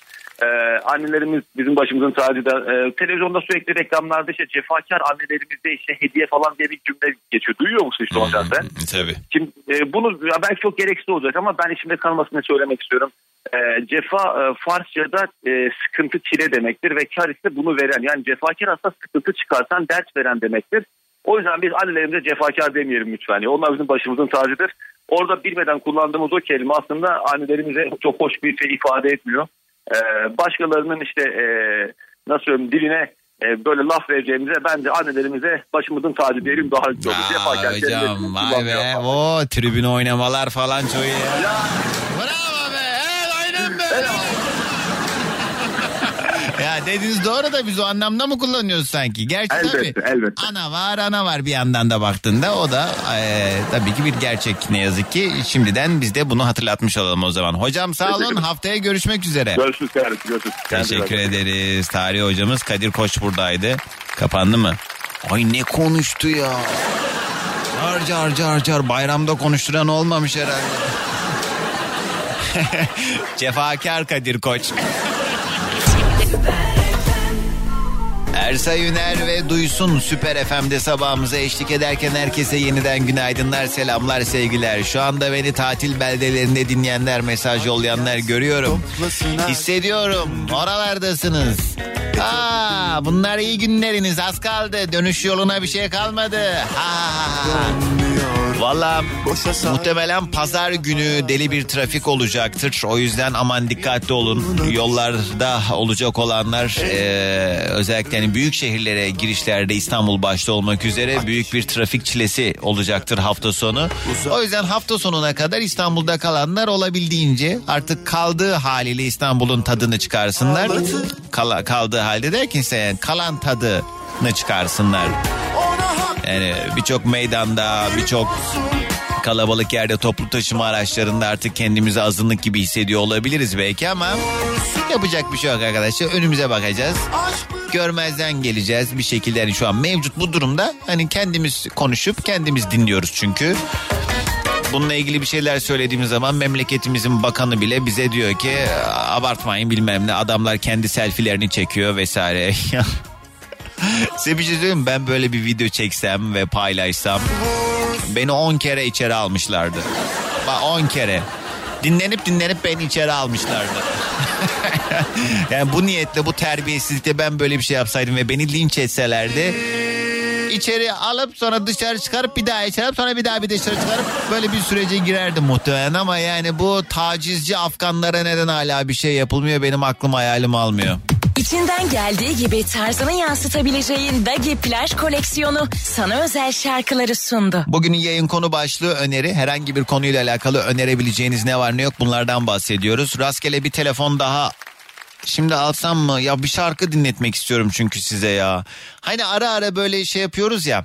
Annelerimiz bizim başımızın tacı da. Televizyonda sürekli reklamlarda işte cefakar annelerimizde işte hediye falan diye bir cümle geçiyor. Duyuyor musun işte ondan sen? Tabii. Şimdi bunu belki çok gereksiz olacak ama ben içimde kalmasını söylemek istiyorum. Cefa Farsça'da sıkıntı, çile demektir ve kar ise bunu veren. Yani cefakar aslında sıkıntı çıkartan, dert veren demektir. O yüzden biz annelerimize cefakar demeyelim lütfen. Yani onlar bizim başımızın tacıdır. Orada bilmeden kullandığımız o kelime aslında annelerimize çok hoş bir şey ifade etmiyor. Başkalarının işte nasıl söyleyeyim diline böyle laf vereceğimize bence annelerimize başımızın tacı diyelim daha iyi olur. Cefakar hocam vay be, o tribün oynamalar falan çok iyi ya. Ya. Bravo be, el aynen be. Ya dediğiniz doğru da biz o anlamda mı kullanıyoruz sanki? Gerçi elbette, tabii elbette. Ana var bir yandan da baktığında o da tabii ki bir gerçek ne yazık ki. Şimdiden biz de bunu hatırlatmış olalım o zaman. Hocam sağ olun, haftaya görüşmek üzere. Görüşürüz kardeşim. Teşekkür ederiz. Tarih hocamız Kadir Koç buradaydı. Kapandı mı? Ay ne konuştu ya. Harcar bayramda konuşturan olmamış herhalde. Cefakar Kadir Koç. Ersay Üner ve Duysun Süper FM'de sabahımıza eşlik ederken herkese yeniden günaydınlar, selamlar, sevgiler. Şu anda beni tatil beldelerinde dinleyenler, mesaj yollayanlar görüyorum. Hissediyorum, oralardasınız. Aa, bunlar iyi günleriniz, az kaldı. Dönüş yoluna bir şey kalmadı. Valla muhtemelen pazar günü deli bir trafik olacaktır. O yüzden aman dikkatli olun. Yollarda olacak olanlar özellikle yani büyük şehirlere girişlerde İstanbul başta olmak üzere büyük bir trafik çilesi olacaktır hafta sonu. O yüzden hafta sonuna kadar İstanbul'da kalanlar olabildiğince artık kaldığı haliyle İstanbul'un tadını çıkarsınlar. Kaldığı halde derken yani kalan tadını çıkarsınlar. Yani birçok meydanda, birçok kalabalık yerde toplu taşıma araçlarında artık kendimizi azınlık gibi hissediyor olabiliriz belki ama yapacak bir şey yok arkadaşlar. Önümüze bakacağız. Görmezden geleceğiz bir şekilde. Yani şu an mevcut bu durumda hani kendimiz konuşup kendimiz dinliyoruz çünkü. Bununla ilgili bir şeyler söylediğimiz zaman memleketimizin bakanı bile bize diyor ki abartmayın bilmem ne, adamlar kendi selfilerini çekiyor vesaire. Size bir şey söyleyeyim mi? Ben böyle bir video çeksem ve paylaşsam beni 10 kere içeri almışlardı. Bak 10 kere. Dinlenip beni içeri almışlardı. Yani bu niyetle, bu terbiyesizlikle ben böyle bir şey yapsaydım ve beni linç etselerdi, içeri alıp sonra dışarı çıkarıp bir daha içeri alıp sonra bir daha bir dışarı çıkarıp böyle bir sürece girerdim muhtemelen. Ama yani bu tacizci Afganlara neden hala bir şey yapılmıyor, benim aklım hayalim almıyor. İçinden geldiği gibi tarzını yansıtabileceğin Dagi plaj koleksiyonu sana özel şarkıları sundu. Bugünün yayın konu başlığı öneri. Herhangi bir konuyla alakalı önerebileceğiniz ne var ne yok bunlardan bahsediyoruz. Rastgele bir telefon daha şimdi alsam mı? Ya bir şarkı dinletmek istiyorum çünkü size ya. Hani ara ara böyle şey yapıyoruz ya.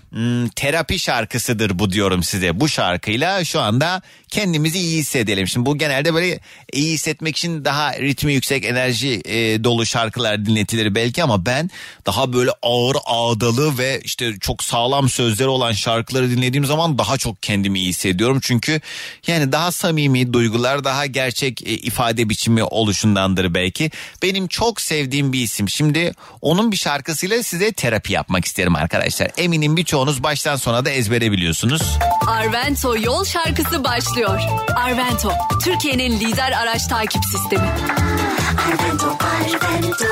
Terapi şarkısıdır bu diyorum size. Bu şarkıyla şu anda kendimizi iyi hissedelim. Şimdi bu genelde böyle iyi hissetmek için daha ritmi yüksek, enerji dolu şarkılar dinletilir belki ama ben daha böyle ağır ağdalı ve işte çok sağlam sözleri olan şarkıları dinlediğim zaman daha çok kendimi iyi hissediyorum. Çünkü yani daha samimi duygular, daha gerçek ifade biçimi oluşundandır belki. Benim çok sevdiğim bir isim. Şimdi onun bir şarkısıyla size terapi yapmak isterim arkadaşlar. Eminim birçoğunuz baştan sona da ezbere biliyorsunuz. Arvento yol şarkısı başlıyor. Arvento, Türkiye'nin lider araç takip sistemi. Arvento, Arvento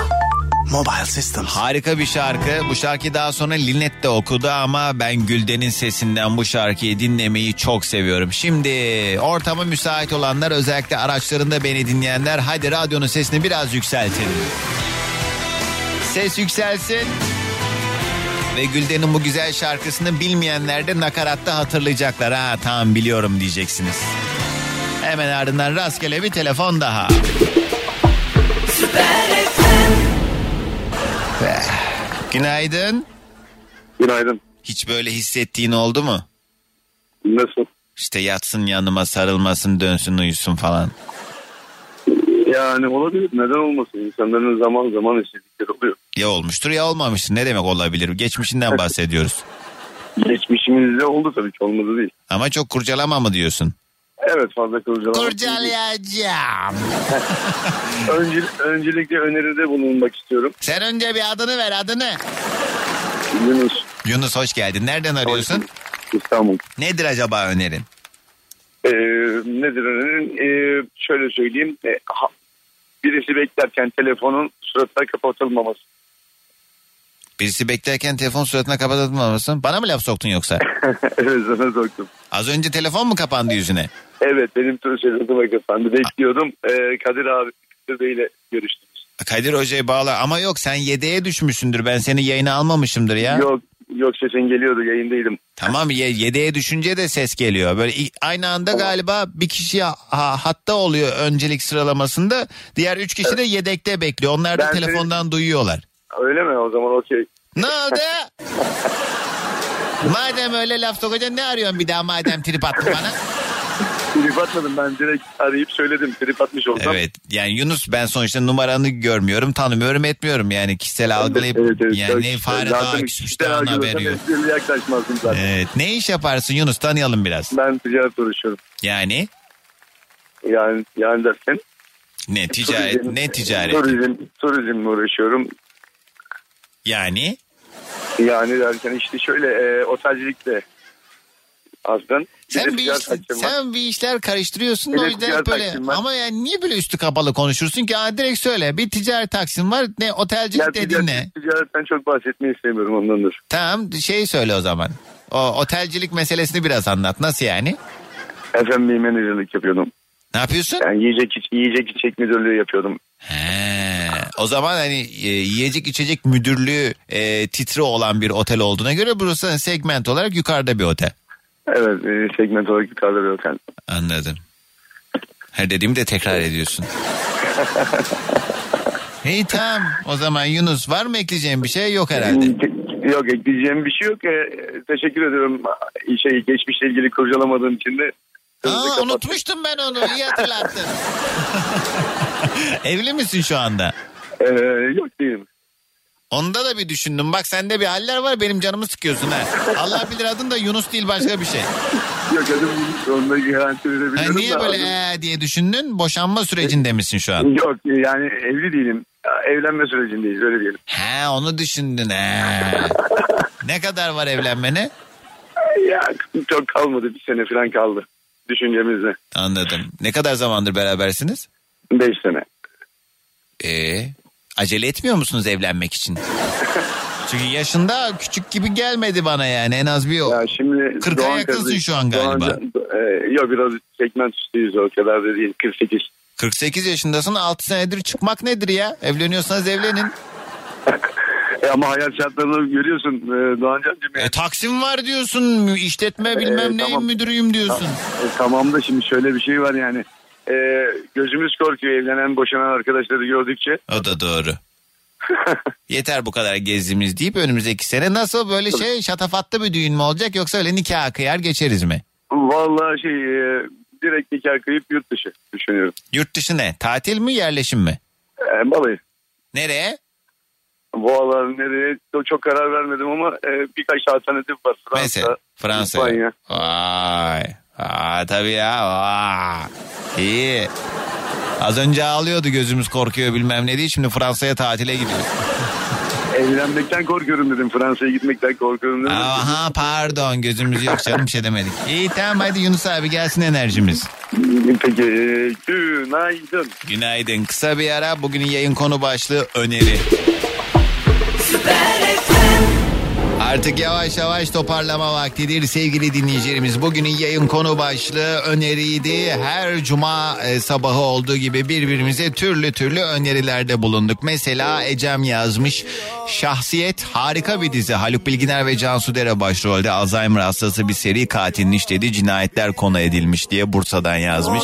Mobile Systems. Harika bir şarkı. Bu şarkıyı daha sonra Linet de okudu ama ben Gülden'in sesinden bu şarkıyı dinlemeyi çok seviyorum. Şimdi ortamı müsait olanlar, özellikle araçlarında beni dinleyenler, hadi radyonun sesini biraz yükseltin. Ses yükselsin. Ve Gülden'in bu güzel şarkısını bilmeyenler de nakaratta hatırlayacaklar. Ha tamam biliyorum diyeceksiniz. Hemen ardından rastgele bir telefon daha. Günaydın. Günaydın. Hiç böyle hissettiğin oldu mu? Nasıl? İşte yatsın yanıma, sarılmasın, dönsün, uyusun falan. Yani olabilir. Neden olmasın? İnsanların zaman zaman istedikleri oluyor. Ya olmuştur ya olmamıştır. Ne demek olabilir? Geçmişinden bahsediyoruz. Geçmişimizde oldu tabii ki, olmadı değil. Ama çok kurcalama mı diyorsun? Evet, fazla kurcalamam. Kurcalayacağım. Öncelikle öneride bulunmak istiyorum. Sen önce bir adını ver, adını. Yunus. Yunus hoş geldin. Nereden arıyorsun? İstanbul. Nedir acaba önerin? Nedir önerin? Şöyle söyleyeyim. Birisi beklerken telefonun suratına kapatılmaması. Birisi beklerken telefon suratına kapatılmaması. Bana mı laf soktun yoksa? Evet, sana soktum. Az önce telefon mu kapandı yüzüne? Evet, benim suratıma kapandı. Bekliyordum. Kadir abi, Kadir Bey'le görüştük. Kadir Hoca'yı bağla ama yok, sen yedeğe düşmüşsündür. Ben seni yayına almamışımdır ya. Yok sesin geliyordu, yayındaydım. Tamam, yedeğe düşünce de ses geliyor. Böyle aynı anda galiba bir kişi hatta oluyor öncelik sıralamasında. Diğer 3 kişi de yedekte bekliyor. Onlar da telefondan duyuyorlar. Öyle mi? O zaman okey. Ne oldu? Madem öyle laf sokacaksın, ne arıyorsun bir daha madem trip attın bana? Trip atmadım, ben direkt arayıp söyledim. Trip atmış olsam. Evet yani Yunus, ben sonuçta numaranı görmüyorum, tanımıyorum, etmiyorum. Yani kişisel algılayıp evet, yani ne fare daha küçükten haberi yok. Yaklaşmazdım zaten. Evet, ne iş yaparsın Yunus, tanıyalım biraz. Ben ticaret uğraşıyorum. Yani? Yani derken? Ne ticaret? Turizm, ne ticaret? Turizmle uğraşıyorum. Yani? Yani derken işte şöyle otelcilikte. Azdan. Sen bir işler karıştırıyorsun da o yüzden böyle. Ama yani niye böyle üstü kapalı konuşursun ki? Direkt söyle. Bir ticaret taksim var. Ne otelcilik dediğin ne? Ticaretten çok bahsetmeyi sevmiyorum, ondandır. Tamam, şey söyle o zaman. O otelcilik meselesini biraz anlat. Nasıl yani? Efendim, bir menajerlik yapıyordum. Ne yapıyorsun? Ben yiyecek içecek müdürlüğü yapıyordum. He. O zaman hani yiyecek içecek müdürlüğü titre olan bir otel olduğuna göre burası segment olarak yukarıda bir otel. Evet, segment olarak yukarıda bir otel. Anladım. Her dediğimi de tekrar ediyorsun. İyi, tamam. O zaman Yunus, var mı ekleyeceğim bir şey? Yok herhalde. Yok, ekleyeceğim bir şey yok. Teşekkür ediyorum. Geçmişle ilgili kurcalamadığım için de. Unutmuştum ben onu. İyi hatırlattın. Evli misin şu anda? Yok değilim. Onda da bir düşündüm. Bak sende bir haller var, benim canımı sıkıyorsun ha. Allah bilir adın da Yunus değil, başka bir şey. Yok adım Yunus, onda garanti verebiliyorum. Niye böyle diye düşündün? Boşanma sürecinde misin şu an? Yok yani evli değilim. Evlenme sürecindeyiz, öyle diyelim. He, onu düşündün he. Ne kadar var evlenmene? Ya çok kalmadı, bir sene falan kaldı düşüncemizle. Anladım. Ne kadar zamandır berabersiniz? 5 sene. Acele etmiyor musunuz evlenmek için? Çünkü yaşında küçük gibi gelmedi bana yani, en az bir yok. 40'a yakınsın şu an galiba. Yok biraz segment üstüyüz, o kadar da değil, 48. 48 yaşındasın, 6 senedir çıkmak nedir ya? Evleniyorsanız evlenin. Ama hayat şartlarını görüyorsun Doğan Can'cığım. Taksim var diyorsun, işletme bilmem neyin tamam. Müdürüyüm diyorsun. Tamam da şimdi şöyle bir şey var yani. Gözümüz korkuyor evlenen boşanan arkadaşları gördükçe. O da doğru. Yeter bu kadar gezdiğimiz deyip önümüzdeki sene nasıl böyle şatafatlı bir düğün mü olacak, yoksa öyle nikah kıyar geçeriz mi? Vallahi direkt nikah kıyıp yurt dışı düşünüyorum. Yurt dışı ne? Tatil mi, yerleşim mi? Balayı. Nereye? Vallahi nereye çok karar vermedim ama birkaç alternatif var. Fransa, mesela Fransa. İspanya. Vay. Tabii ya. İyi. Az önce ağlıyordu gözümüz korkuyor bilmem ne diye. Şimdi Fransa'ya tatile gidiyor. Evlenmekten korkuyorum dedim. Fransa'ya gitmekten korkuyorum dedim. Aha pardon, gözümüz yok canım, bir şey demedik. İyi tamam, hadi Yunus abi gelsin enerjimiz. Peki günaydın. Günaydın. Kısa bir ara, bugünün yayın konu başlığı öneri. Artık yavaş yavaş toparlama vaktidir sevgili dinleyicilerimiz. Bugünün yayın konu başlığı öneriydi. Her cuma sabahı olduğu gibi birbirimize türlü türlü önerilerde bulunduk. Mesela Ecem yazmış. Şahsiyet harika bir dizi. Haluk Bilginer ve Cansu Dere başrolde. Alzheimer hastası bir seri katilin işlediği cinayetler konu edilmiş diye Bursa'dan yazmış.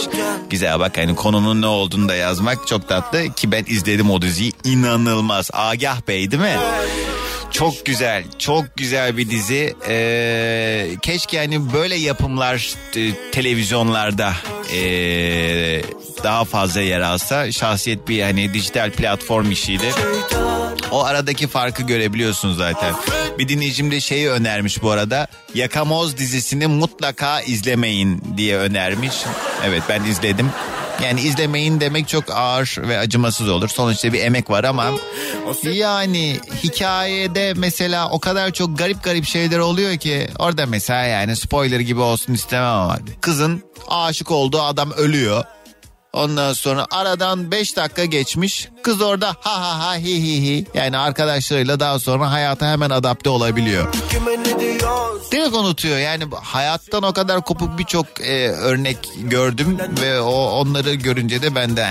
Güzel bak, hani konunun ne olduğunu da yazmak çok tatlı ki ben izledim o diziyi. İnanılmaz. Agah Bey değil mi? Çok güzel, çok güzel bir dizi. Keşke hani böyle yapımlar televizyonlarda daha fazla yer alsa. Şahsiyet bir hani dijital platform işiydi. O aradaki farkı görebiliyorsun zaten. Bir dinleyicim de şeyi önermiş bu arada. Yakamoz dizisini mutlaka izlemeyin diye önermiş. Evet, ben izledim. Yani izlemeyin demek çok ağır ve acımasız olur. Sonuçta bir emek var ama yani hikayede mesela o kadar çok garip garip şeyler oluyor ki orada mesela, yani spoiler gibi olsun istemem ama kızın aşık olduğu adam ölüyor. Ondan sonra aradan 5 dakika geçmiş. Kız orada ha ha ha hi hi hi. Yani arkadaşlarıyla daha sonra hayata hemen adapte olabiliyor. Direkt unutuyor. Yani hayattan o kadar kopuk birçok örnek gördüm ve onları görünce de ben de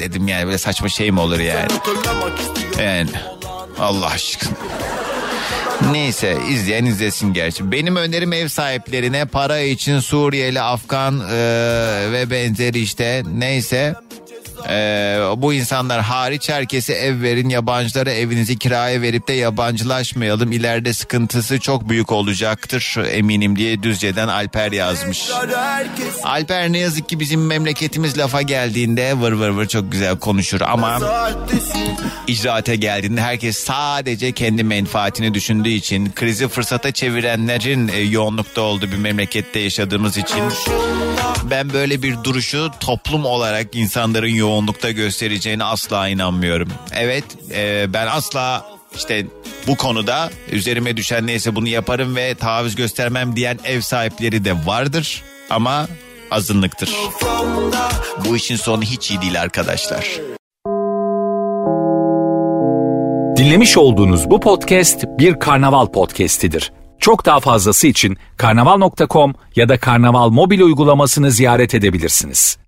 dedim yani böyle saçma şey mi olur yani. Yani Allah aşkına. Neyse, izleyen izlesin gerçi. Benim önerim ev sahiplerine para için Suriyeli, Afgan ve benzeri işte neyse Bu insanlar hariç herkese ev verin, yabancılara evinizi kiraya verip de yabancılaşmayalım. İleride sıkıntısı çok büyük olacaktır eminim diye Düzce'den Alper yazmış. Alper, ne yazık ki bizim memleketimiz lafa geldiğinde vır vır vır çok güzel konuşur ama icraata geldiğinde herkes sadece kendi menfaatini düşündüğü için, krizi fırsata çevirenlerin yoğunlukta olduğu bir memlekette yaşadığımız için ben böyle bir duruşu toplum olarak insanların yoğunlukta göstereceğine asla inanmıyorum. Evet, ben asla işte bu konuda üzerime düşen neyse bunu yaparım ve taviz göstermem diyen ev sahipleri de vardır ama azınlıktır. Bu işin sonu hiç iyi değil arkadaşlar. Dinlemiş olduğunuz bu podcast bir Karnaval podcastidir. Çok daha fazlası için karnaval.com ya da Karnaval mobil uygulamasını ziyaret edebilirsiniz.